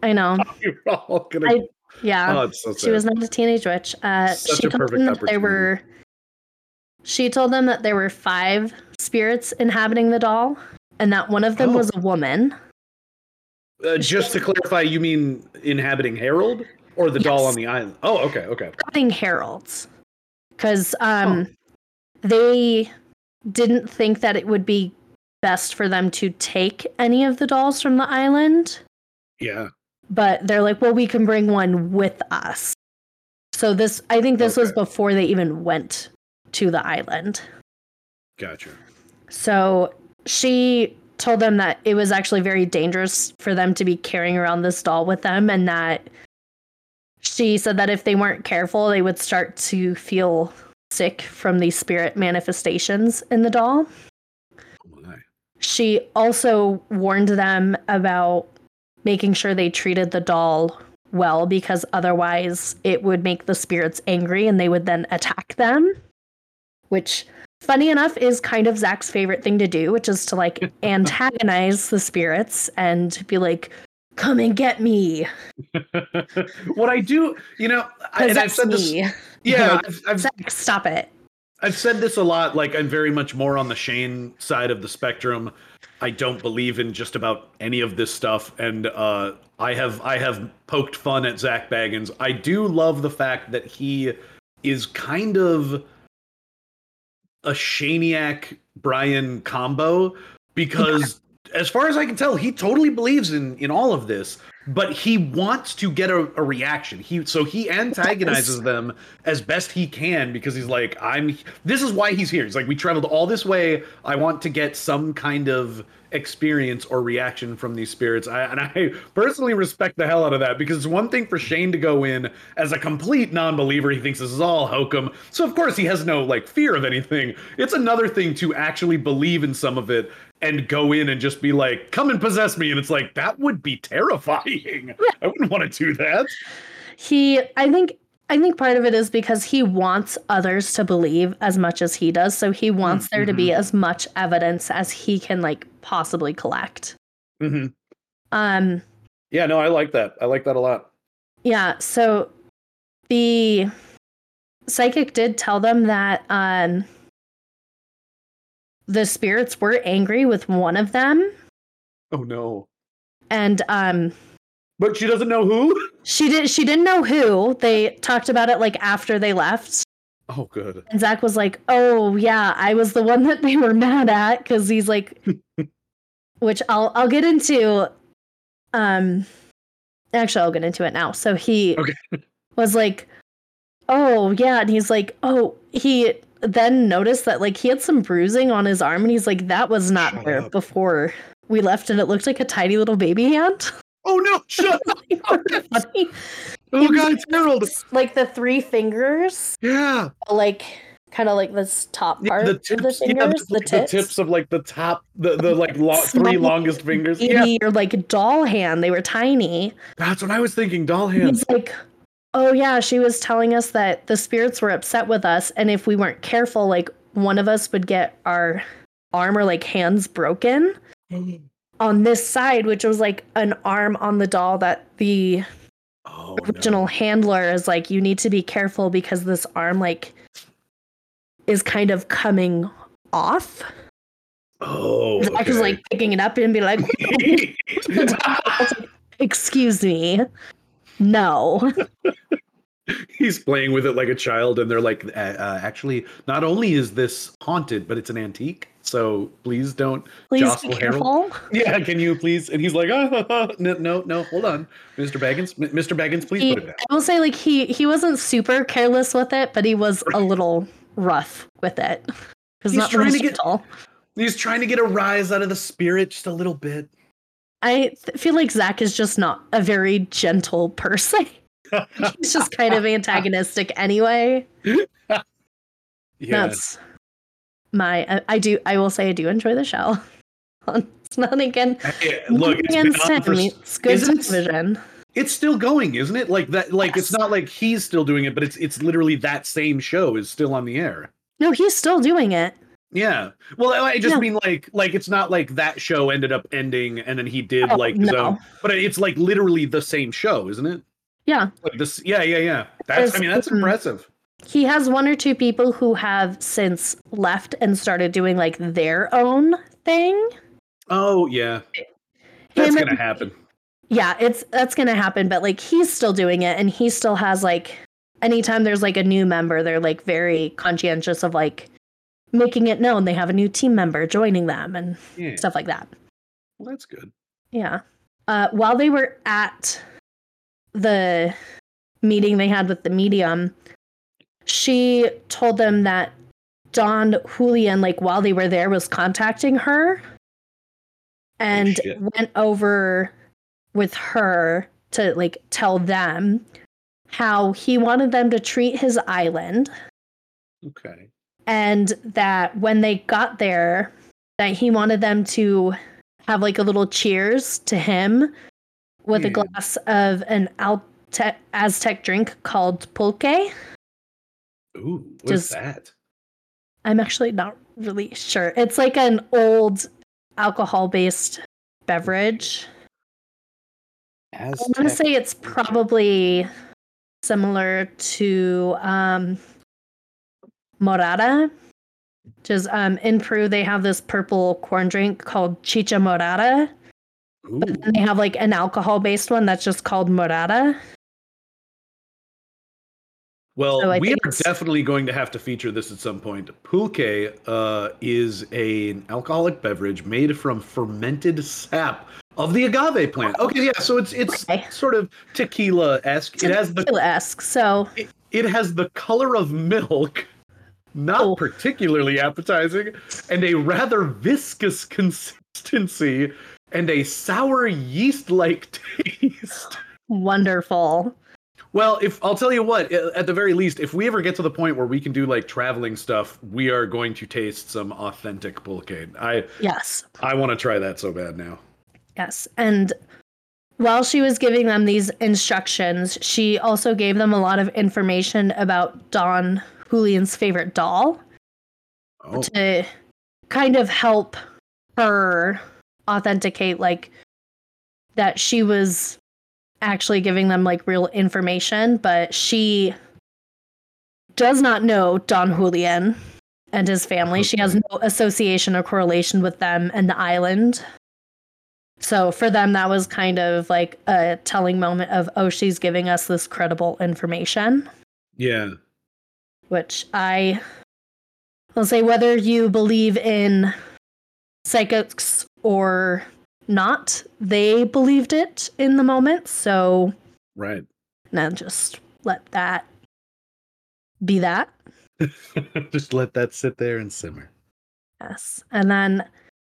I know. Oh, you're all gonna... I, yeah, oh, so she was not a teenage witch. Uh, Such she a perfect opportunity. There were, she told them that there were five spirits inhabiting the doll, and that one of them oh. was a woman. Uh, just to clarify, you mean inhabiting Harold or the yes. doll on the island? Oh, okay, okay. Inhabiting Harold's, because um, oh. they didn't think that it would be best for them to take any of the dolls from the island. Yeah. But they're like, well, we can bring one with us. So this, I think this okay. was before they even went to the island. Gotcha. So she told them that it was actually very dangerous for them to be carrying around this doll with them. And that she said that if they weren't careful, they would start to feel sick from these spirit manifestations in the doll. Oh my. She also warned them about making sure they treated the doll well, because otherwise it would make the spirits angry and they would then attack them, which, funny enough, is kind of Zach's favorite thing to do, which is to, like, antagonize the spirits and be like, come and get me. What I do, you know, I, and I've said me. This. Yeah. Like, I've, I've, Zach, stop it. I've said this a lot. Like, I'm very much more on the Shane side of the spectrum. I don't believe in just about any of this stuff. And uh, I have I have poked fun at Zach Baggins. I do love the fact that he is kind of a Shaniac-Brian combo, because yeah. as far as I can tell, he totally believes in, in all of this, but he wants to get a, a reaction. He So he antagonizes yes. them as best he can, because he's like, I'm. This is why he's here. He's like, we traveled all this way. I want to get some kind of experience or reaction from these spirits. I, and I personally respect the hell out of that, because it's one thing for Shane to go in as a complete non-believer. He thinks this is all hokum. So of course he has no like fear of anything. It's another thing to actually believe in some of it and go in and just be like, come and possess me. And it's like, that would be terrifying. I wouldn't want to do that. He, I think, I think part of it is because he wants others to believe as much as he does. So he wants mm-hmm. there to be as much evidence as he can like possibly collect. Mm-hmm. Um, yeah, no, I like that. I like that a lot. Yeah. So the psychic did tell them that um, the spirits were angry with one of them. Oh no. And, um, but she doesn't know who? She did she didn't know who. They talked about it like after they left. Oh good. And Zach was like, "Oh yeah, I was the one that they were mad at," cuz he's like which I'll I'll get into um actually I'll get into it now. So he okay. was like, "Oh yeah." And he's like, "Oh, he then noticed that like he had some bruising on his arm," and he's like, "That was not Shut there up. Before we left, and it looked like a tiny little baby hand." Oh no! Shut up! Oh god, it's Harold. Like the three fingers. Yeah. Like kind of like this top part yeah, the tips, of the fingers, yeah, the, the, tips. the tips of like the top, the the like lo- three longest fingers. Yeah. Or like doll hand. They were tiny. That's what I was thinking. Doll hands. He's like, oh yeah, she was telling us that the spirits were upset with us, and if we weren't careful, like one of us would get our arm or like hands broken. On this side, which was like an arm on the doll that the oh, original no. handler is like, you need to be careful because this arm like is kind of coming off. Oh, Zach okay. is like picking it up and be like, excuse me, no. He's playing with it like a child, and they're like, uh, uh, actually, not only is this haunted, but it's an antique. So please don't please jostle Harold. Yeah, can you please? And he's like, oh, no, no, no, hold on, Mister Baggins, Mister Baggins, please he, put it down. I will say, like he he wasn't super careless with it, but he was a little rough with it. He's not trying to get all. He's trying to get a rise out of the spirit just a little bit. I th- feel like Zach is just not a very gentle person. He's just kind of antagonistic anyway. Yeah. That's my, I, I do, I will say I do enjoy the show. It's not again. Hey, look, it's, again been for, it's good television. It's, it's still going, isn't it? Like that, like, yes. It's not like he's still doing it, but it's, it's literally that same show is still on the air. No, he's still doing it. Yeah. Well, I just yeah. mean like, like it's not like that show ended up ending and then he did oh, like, his no. own, but it's like literally the same show, isn't it? Yeah. Like this, yeah, yeah, yeah. That's, I mean, that's impressive. He has one or two people who have since left and started doing like their own thing. Oh, yeah. That's going to happen. Yeah, it's that's going to happen. But like he's still doing it, and he still has like anytime there's like a new member, they're like very conscientious of like making it known they have a new team member joining them and yeah. stuff like that. Well, that's good. Yeah. Uh, while they were at the meeting they had with the medium, she told them that Don Julián, like while they were there, was contacting her and oh, went over with her to like tell them how he wanted them to treat his island. Okay. And that when they got there, that he wanted them to have like a little cheers to him with a glass of an al- te- Aztec drink called pulque. Ooh, what's Just, that? I'm actually not really sure. It's like an old alcohol-based beverage. Aztec. I'm going to say it's probably similar to um, morada, which is um, in Peru, they have this purple corn drink called Chicha Morada. Ooh. But then they have like an alcohol-based one that's just called morada. Well, so we are definitely going to have to feature this at some point. Pulque uh, is a, an alcoholic beverage made from fermented sap of the agave plant. Okay, yeah, so it's it's okay. sort of tequila-esque. It's it has the tequila-esque. So it, it has the color of milk, not oh. particularly appetizing, and a rather viscous consistency and a sour yeast-like taste. Wonderful. Well, if I'll tell you what, at the very least, if we ever get to the point where we can do like traveling stuff, we are going to taste some authentic pulque. I yes, I want to try that so bad now. Yes, and while she was giving them these instructions, she also gave them a lot of information about Don Julian's favorite doll oh. to kind of help her authenticate, like that she was actually giving them like real information, but she does not know Don Julián and his family. Okay. She has no association or correlation with them and the island. So for them, that was kind of like a telling moment of, oh, she's giving us this credible information. Yeah. Which I will say, whether you believe in psychics or not, they believed it in the moment, so right now just let that be that. Just let that sit there and simmer. Yes. And then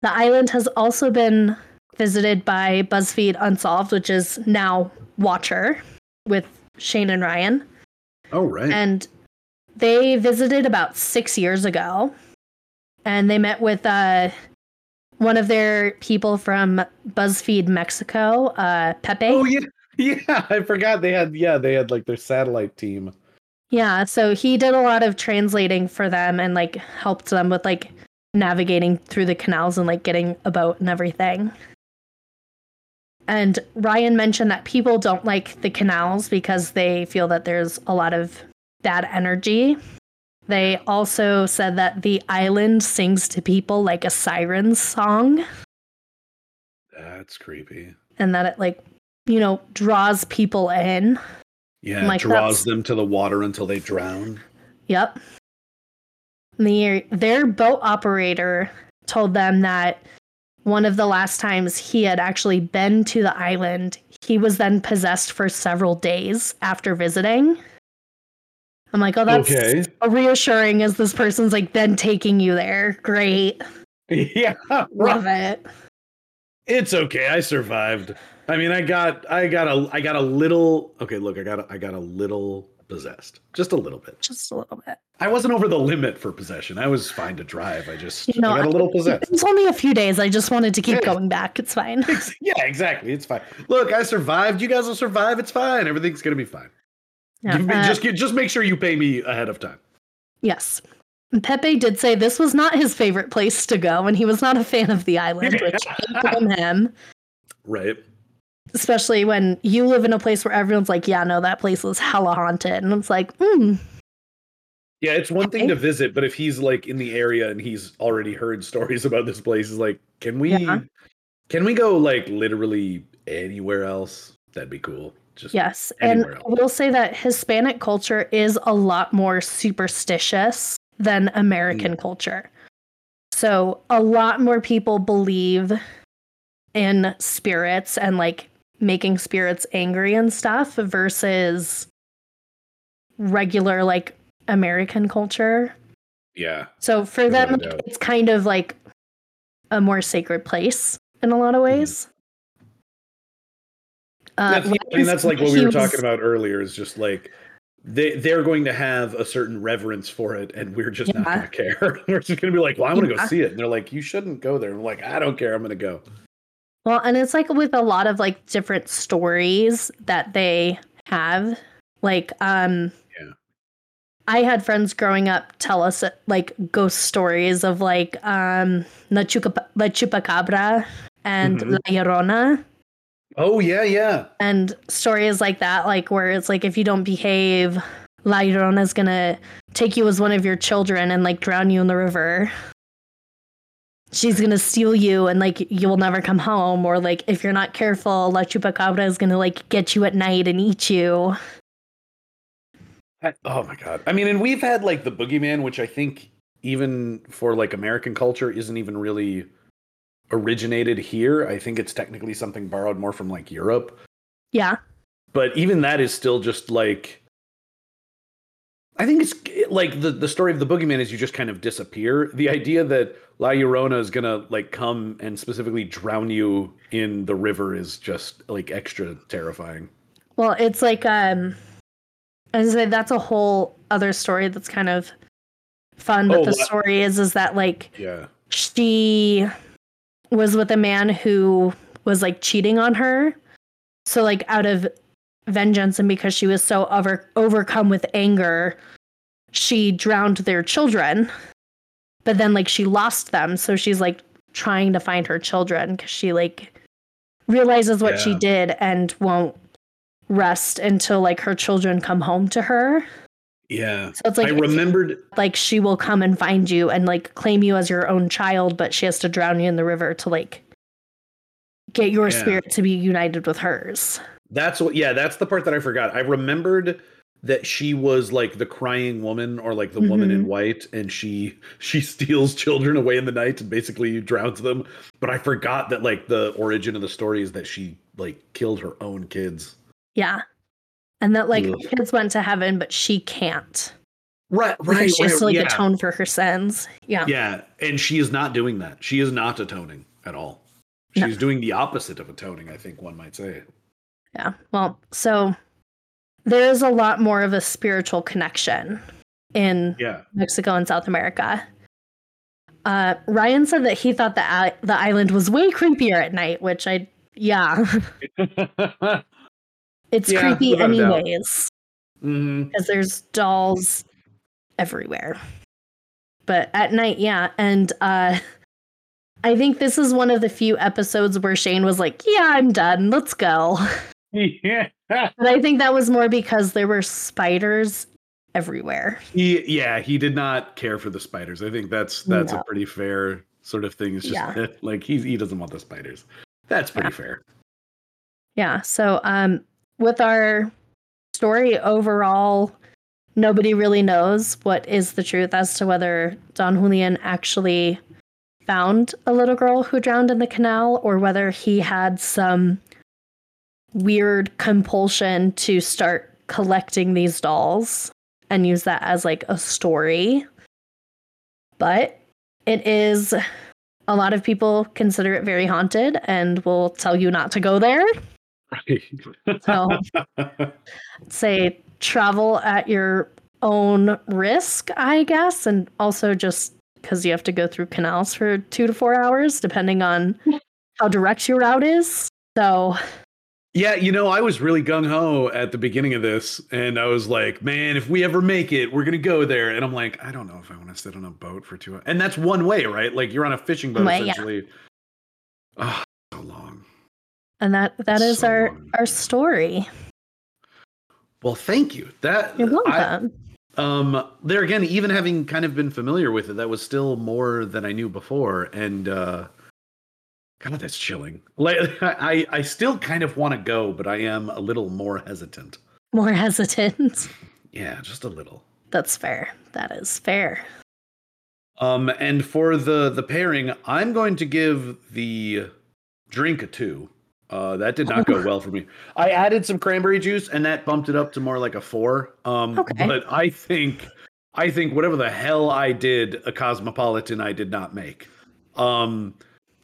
the island has also been visited by BuzzFeed Unsolved, which is now Watcher, with Shane and Ryan. Oh right. And they visited about six years ago, and they met with uh one of their people from BuzzFeed Mexico, uh, Pepe. Oh, yeah. Yeah, I forgot they had, yeah, they had like their satellite team. Yeah, so he did a lot of translating for them and like helped them with like navigating through the canals and like getting a boat and everything. And Ryan mentioned that people don't like the canals because they feel that there's a lot of bad energy. They also said that the island sings to people like a siren's song. That's creepy. And that it, like, you know, draws people in. Yeah, like, draws them to the water until they drown. Yep. The, their boat operator told them that one of the last times he had actually been to the island, he was then possessed for several days after visiting. I'm like, oh, that's okay. reassuring as this person's like then taking you there. Great. Yeah. Right. Love it. It's okay. I survived. I mean, I got I got a I got a little. OK, look, I got a, I got a little possessed. Just a little bit. Just a little bit. I wasn't over the limit for possession. I was fine to drive. I just you know, I got a little possessed. It's only a few days. I just wanted to keep yeah. going back. It's fine. It's, yeah, exactly. It's fine. Look, I survived. You guys will survive. It's fine. Everything's going to be fine. Yeah, me, uh, just, just make sure you pay me ahead of time. Yes. Pepe did say this was not his favorite place to go, and he was not a fan of the island, which from him. Right. Especially when you live in a place where everyone's like, yeah, no, that place was hella haunted. And it's like, hmm. Yeah, it's one okay. thing to visit, but if he's like in the area and he's already heard stories about this place, is like, can we, yeah. can we go like literally anywhere else? That'd be cool. Just yes, and else. I will say that Hispanic culture is a lot more superstitious than American mm. culture. So a lot more people believe in spirits and like making spirits angry and stuff versus regular like American culture. Yeah. So for them, no it's kind of like a more sacred place in a lot of ways. Mm. Uh, that's, I mean, that's like what we were was, talking about earlier, is just like they, they're going to have a certain reverence for it, and we're just yeah. not going to care. We're just going to be like, well, I'm going to yeah. go see it. And they're like, you shouldn't go there. And we're like, I don't care. I'm going to go. Well, and it's like with a lot of like different stories that they have. Like, um, yeah. I had friends growing up tell us, like, ghost stories of, like, um, La Chupa- La Chupacabra and mm-hmm. La Llorona. Oh, yeah, yeah. And stories like that, like, where it's like, if you don't behave, La Llorona's gonna take you as one of your children and, like, drown you in the river. She's gonna steal you and, like, you will never come home. Or, like, if you're not careful, La Chupacabra is gonna, like, get you at night and eat you. I, oh, my God. I mean, and we've had, like, the boogeyman, which I think even for, like, American culture isn't even really originated here. I think it's technically something borrowed more from, like, Europe. Yeah. But even that is still just, like, I think it's like the, the story of the boogeyman is you just kind of disappear. The idea that La Llorona is going to, like, come and specifically drown you in the river is just, like, extra terrifying. Well, it's like, um, I was gonna say that's a whole other story that's kind of fun. But oh, the story is, is that, like, yeah. she was with a man who was, like, cheating on her. So, like, out of vengeance and because she was so over overcome with anger, she drowned their children, but then, like, she lost them, so she's, like, trying to find her children because she, like, realizes what yeah. she did and won't rest until, like, her children come home to her. Yeah. So it's like, I remembered, like, she will come and find you and, like, claim you as your own child, but she has to drown you in the river to, like, get your yeah. spirit to be united with hers. That's what, yeah, that's the part that I forgot. I remembered that she was, like, the crying woman or, like, the mm-hmm. woman in white, and she she steals children away in the night and basically drowns them. But I forgot that, like, the origin of the story is that she, like, killed her own kids. Yeah. And that, like, Ugh. kids went to heaven, but she can't. Right, right. Because she has right, to, like, yeah. atone for her sins. Yeah. Yeah, and she is not doing that. She is not atoning at all. She's no. doing the opposite of atoning, I think one might say. Yeah, well, so there is a lot more of a spiritual connection in yeah. Mexico and South America. Uh, Ryan said that he thought the the island was way creepier at night, which I, yeah. It's yeah, creepy anyways. Mm-hmm. Because there's dolls everywhere. But at night, yeah, and uh, I think this is one of the few episodes where Shane was like, yeah, I'm done, let's go. Yeah. But I think that was more because there were spiders everywhere. He, yeah, he did not care for the spiders. I think that's that's no. a pretty fair sort of thing. It's just yeah. that, like, he he doesn't want the spiders. That's pretty yeah. fair. Yeah. So um, with our story overall, nobody really knows what is the truth as to whether Don Julián actually found a little girl who drowned in the canal or whether he had some weird compulsion to start collecting these dolls and use that as, like, a story. But it is, a lot of people consider it very haunted and will tell you not to go there. Right. So say travel at your own risk, I guess. And also just because you have to go through canals for two to four hours, depending on how direct your route is. So yeah, you know, I was really gung-ho at the beginning of this, and I was like, man, if we ever make it, we're going to go there. And I'm like, I don't know if I want to sit on a boat for two hours. And that's one way, right? Like, you're on a fishing boat, way, essentially. Yeah. Oh, so long. And that that so is our, our story. Well, thank you. That, You're welcome. I, um, there again, even having kind of been familiar with it, that was still more than I knew before. And, uh, God, that's chilling. Like, I, I still kind of want to go, but I am a little more hesitant. More hesitant? Yeah, just a little. That's fair. That is fair. Um, and for the, the pairing, I'm going to give the drink a two. Uh, that did not go well for me. I added some cranberry juice, and that bumped it up to more like a four. Um, okay. But I think, I think whatever the hell I did, a cosmopolitan I did not make. Um...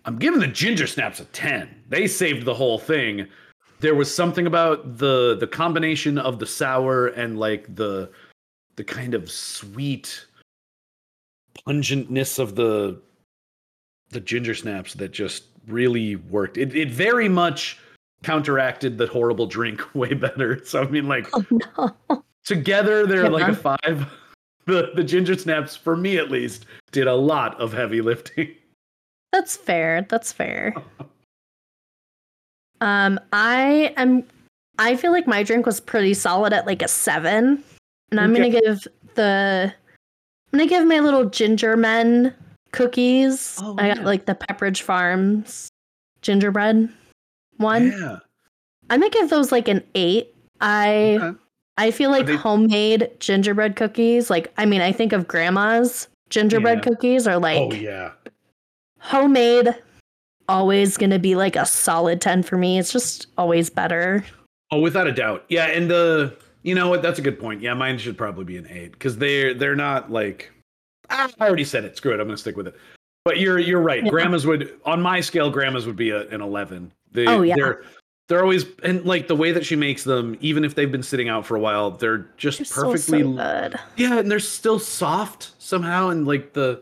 I'm giving the ginger snaps a ten. They saved the whole thing. There was something about the the combination of the sour and, like, the the kind of sweet pungentness of the the ginger snaps that just really worked. It it very much counteracted the horrible drink way better. So I mean, like, oh, no. together they're yeah. like a five. The the ginger snaps, for me at least, did a lot of heavy lifting. That's fair. That's fair. um, I am. I feel like my drink was pretty solid at like a seven, and I'm okay. gonna give the. I'm gonna give my little ginger men cookies. Oh, I got yeah. like the Pepperidge Farms gingerbread one. Yeah. I'm gonna give those like an eight. I. Okay. I feel like they... homemade gingerbread cookies, like, I mean, I think of grandma's gingerbread yeah. cookies are like, oh, yeah. homemade, always going to be like a solid ten for me. It's just always better. Oh, without a doubt. Yeah. And the, you know what? That's a good point. Yeah. Mine should probably be an eight because they're, they're not like, ah, I already said it. Screw it. I'm going to stick with it. But you're, you're right. Yeah. Grandma's would, on my scale, grandma's would be a, an eleven. They, oh, yeah. They're, They're always, and like the way that she makes them, even if they've been sitting out for a while, they're just they're perfectly, so, so good. Yeah, and they're still soft somehow. And like the,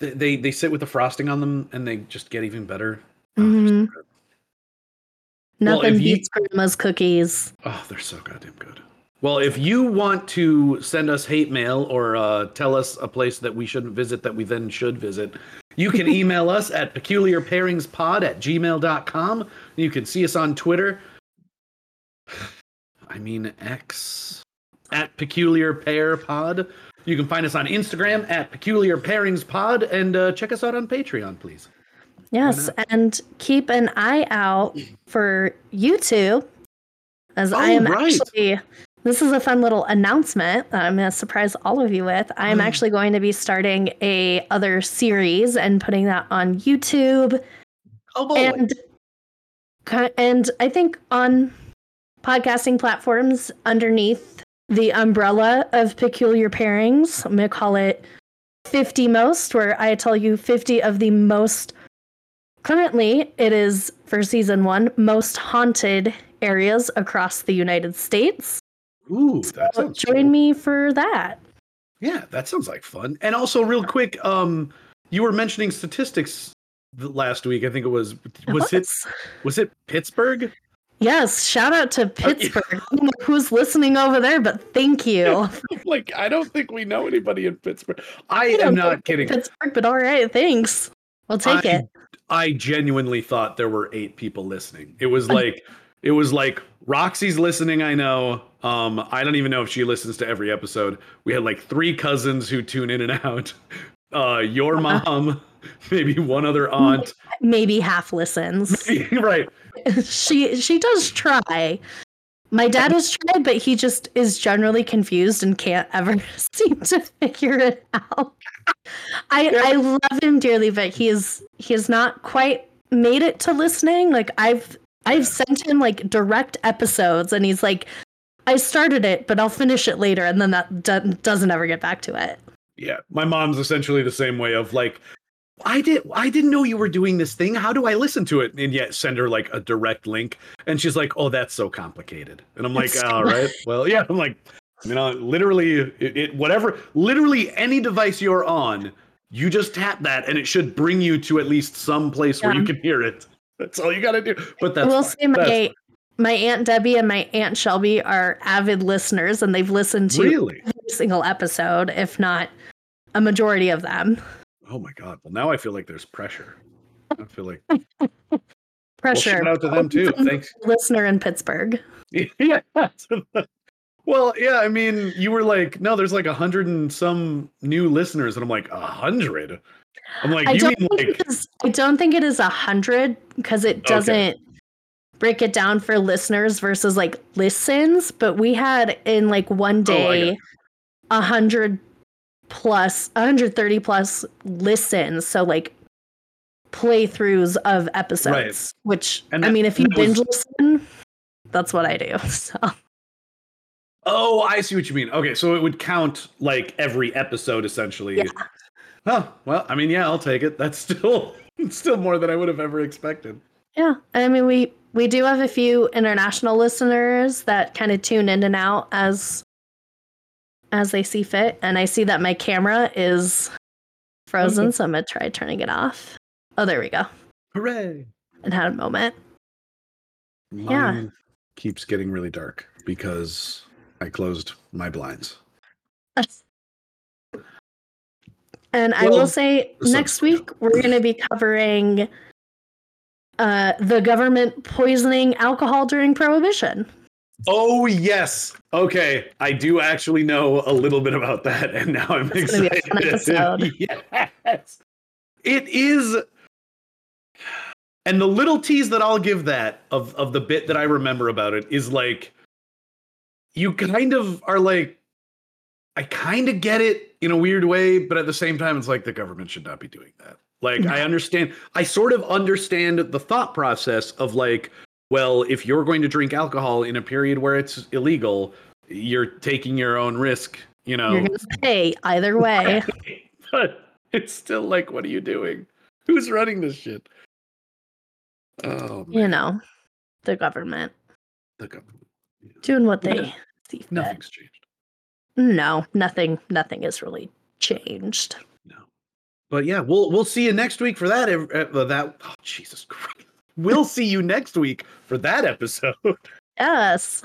they they sit with the frosting on them and they just get even better. Mm-hmm. Oh, Nothing well, beats you, grandma's cookies. Oh, they're so goddamn good. Well, if you want to send us hate mail or uh, tell us a place that we shouldn't visit that we then should visit, you can email us at peculiar pairings pod at gmail dot com. You can see us on Twitter. I mean, X at Peculiar Pair Pod. You can find us on Instagram at Peculiar Pairings Pod, and uh, check us out on Patreon, please. Yes, and keep an eye out for YouTube, as oh, I am right. actually. This is a fun little announcement that I'm going to surprise all of you with. I'm mm. actually going to be starting a other series and putting that on YouTube. Oh boy. And, and I think on podcasting platforms underneath the umbrella of Peculiar Pairings. I'm going to call it fifty Most, where I tell you fifty of the most, currently it is for season one, most haunted areas across the United States. Ooh, that so sounds join cool. me for that. Yeah, that sounds like fun. And also, real quick, um, you were mentioning statistics last week. I think it was was it, was. it was it Pittsburgh? Yes, shout out to Pittsburgh. I don't know who's listening over there, but thank you. Like, I don't think we know anybody in Pittsburgh. I, I am not kidding. Pittsburgh, but all right, thanks. We'll take I, it. I genuinely thought there were eight people listening. It was like it was like Roxy's listening. I know. Um, I don't even know if she listens to every episode. We had like three cousins who tune in and out. Uh, your mom, maybe one other aunt. Maybe half listens. Right. She she does try. My dad has tried, but he just is generally confused and can't ever seem to figure it out. I yeah. I love him dearly, but he is he has not quite made it to listening. Like I've I've sent him like direct episodes, and he's like, I started it, but I'll finish it later, and then that do- doesn't ever get back to it. Yeah, my mom's essentially the same way of like, I did, I didn't know you were doing this thing. How do I listen to it? And yet send her like a direct link, and she's like, "Oh, that's so complicated." And I'm like, it's "All right, well, yeah." I'm like, you know, literally, it, it whatever, literally any device you're on, you just tap that, and it should bring you to at least some place yeah. where you can hear it. That's all you got to do. But that's we'll see my. That's My Aunt Debbie and my Aunt Shelby are avid listeners, and they've listened to really? every single episode, if not a majority of them. Oh, my God. Well, now I feel like there's pressure. I feel like pressure. Well, shout out to them, too. Thanks. Listener in Pittsburgh. Yeah. Well, yeah, I mean, you were like, no, there's like a hundred and some new listeners. And I'm like, a hundred? I'm like, I you mean like. Is, I don't think it is a hundred because it doesn't. Okay. Break it down for listeners versus like listens, but we had in like one day a hundred plus, a hundred thirty plus listens. So like playthroughs of episodes, right. which and I that, mean, if you binge was... listen, that's what I do. So. Oh, I see what you mean. Okay, so it would count like every episode essentially. Yeah. Oh well, I mean, yeah, I'll take it. That's still it's still more than I would have ever expected. Yeah, I mean we. We do have a few international listeners that kind of tune in and out as as they see fit. And I see that my camera is frozen, so I'm going to try turning it off. Oh, there we go. Hooray. And had a moment. Mine yeah. keeps getting really dark because I closed my blinds. And I well, will say next week we're going to be covering uh, the government poisoning alcohol during Prohibition. Oh, yes. Okay. I do actually know a little bit about that. And now I'm That's excited. It's going to be a fun episode. Yes. It is. And the little tease that I'll give that of, of the bit that I remember about it is like, you kind of are like, I kind of get it in a weird way, but at the same time, it's like the government should not be doing that. Like, no. I understand. I sort of understand the thought process of like, well, if you're going to drink alcohol in a period where it's illegal, you're taking your own risk, you know. You're going to pay either way. But it's still like, what are you doing? Who's running this shit? Oh, man. You know, the government. The government. Yeah. Doing what they yeah. see fit. Nothing's changed. No, nothing. Nothing is really changed. No, but yeah, we'll we'll see you next week for that. Uh, that oh, Jesus Christ, we'll see you next week for that episode. Yes.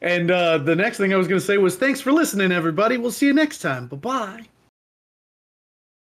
And uh, the next thing I was going to say was thanks for listening, everybody. We'll see you next time. Bye bye.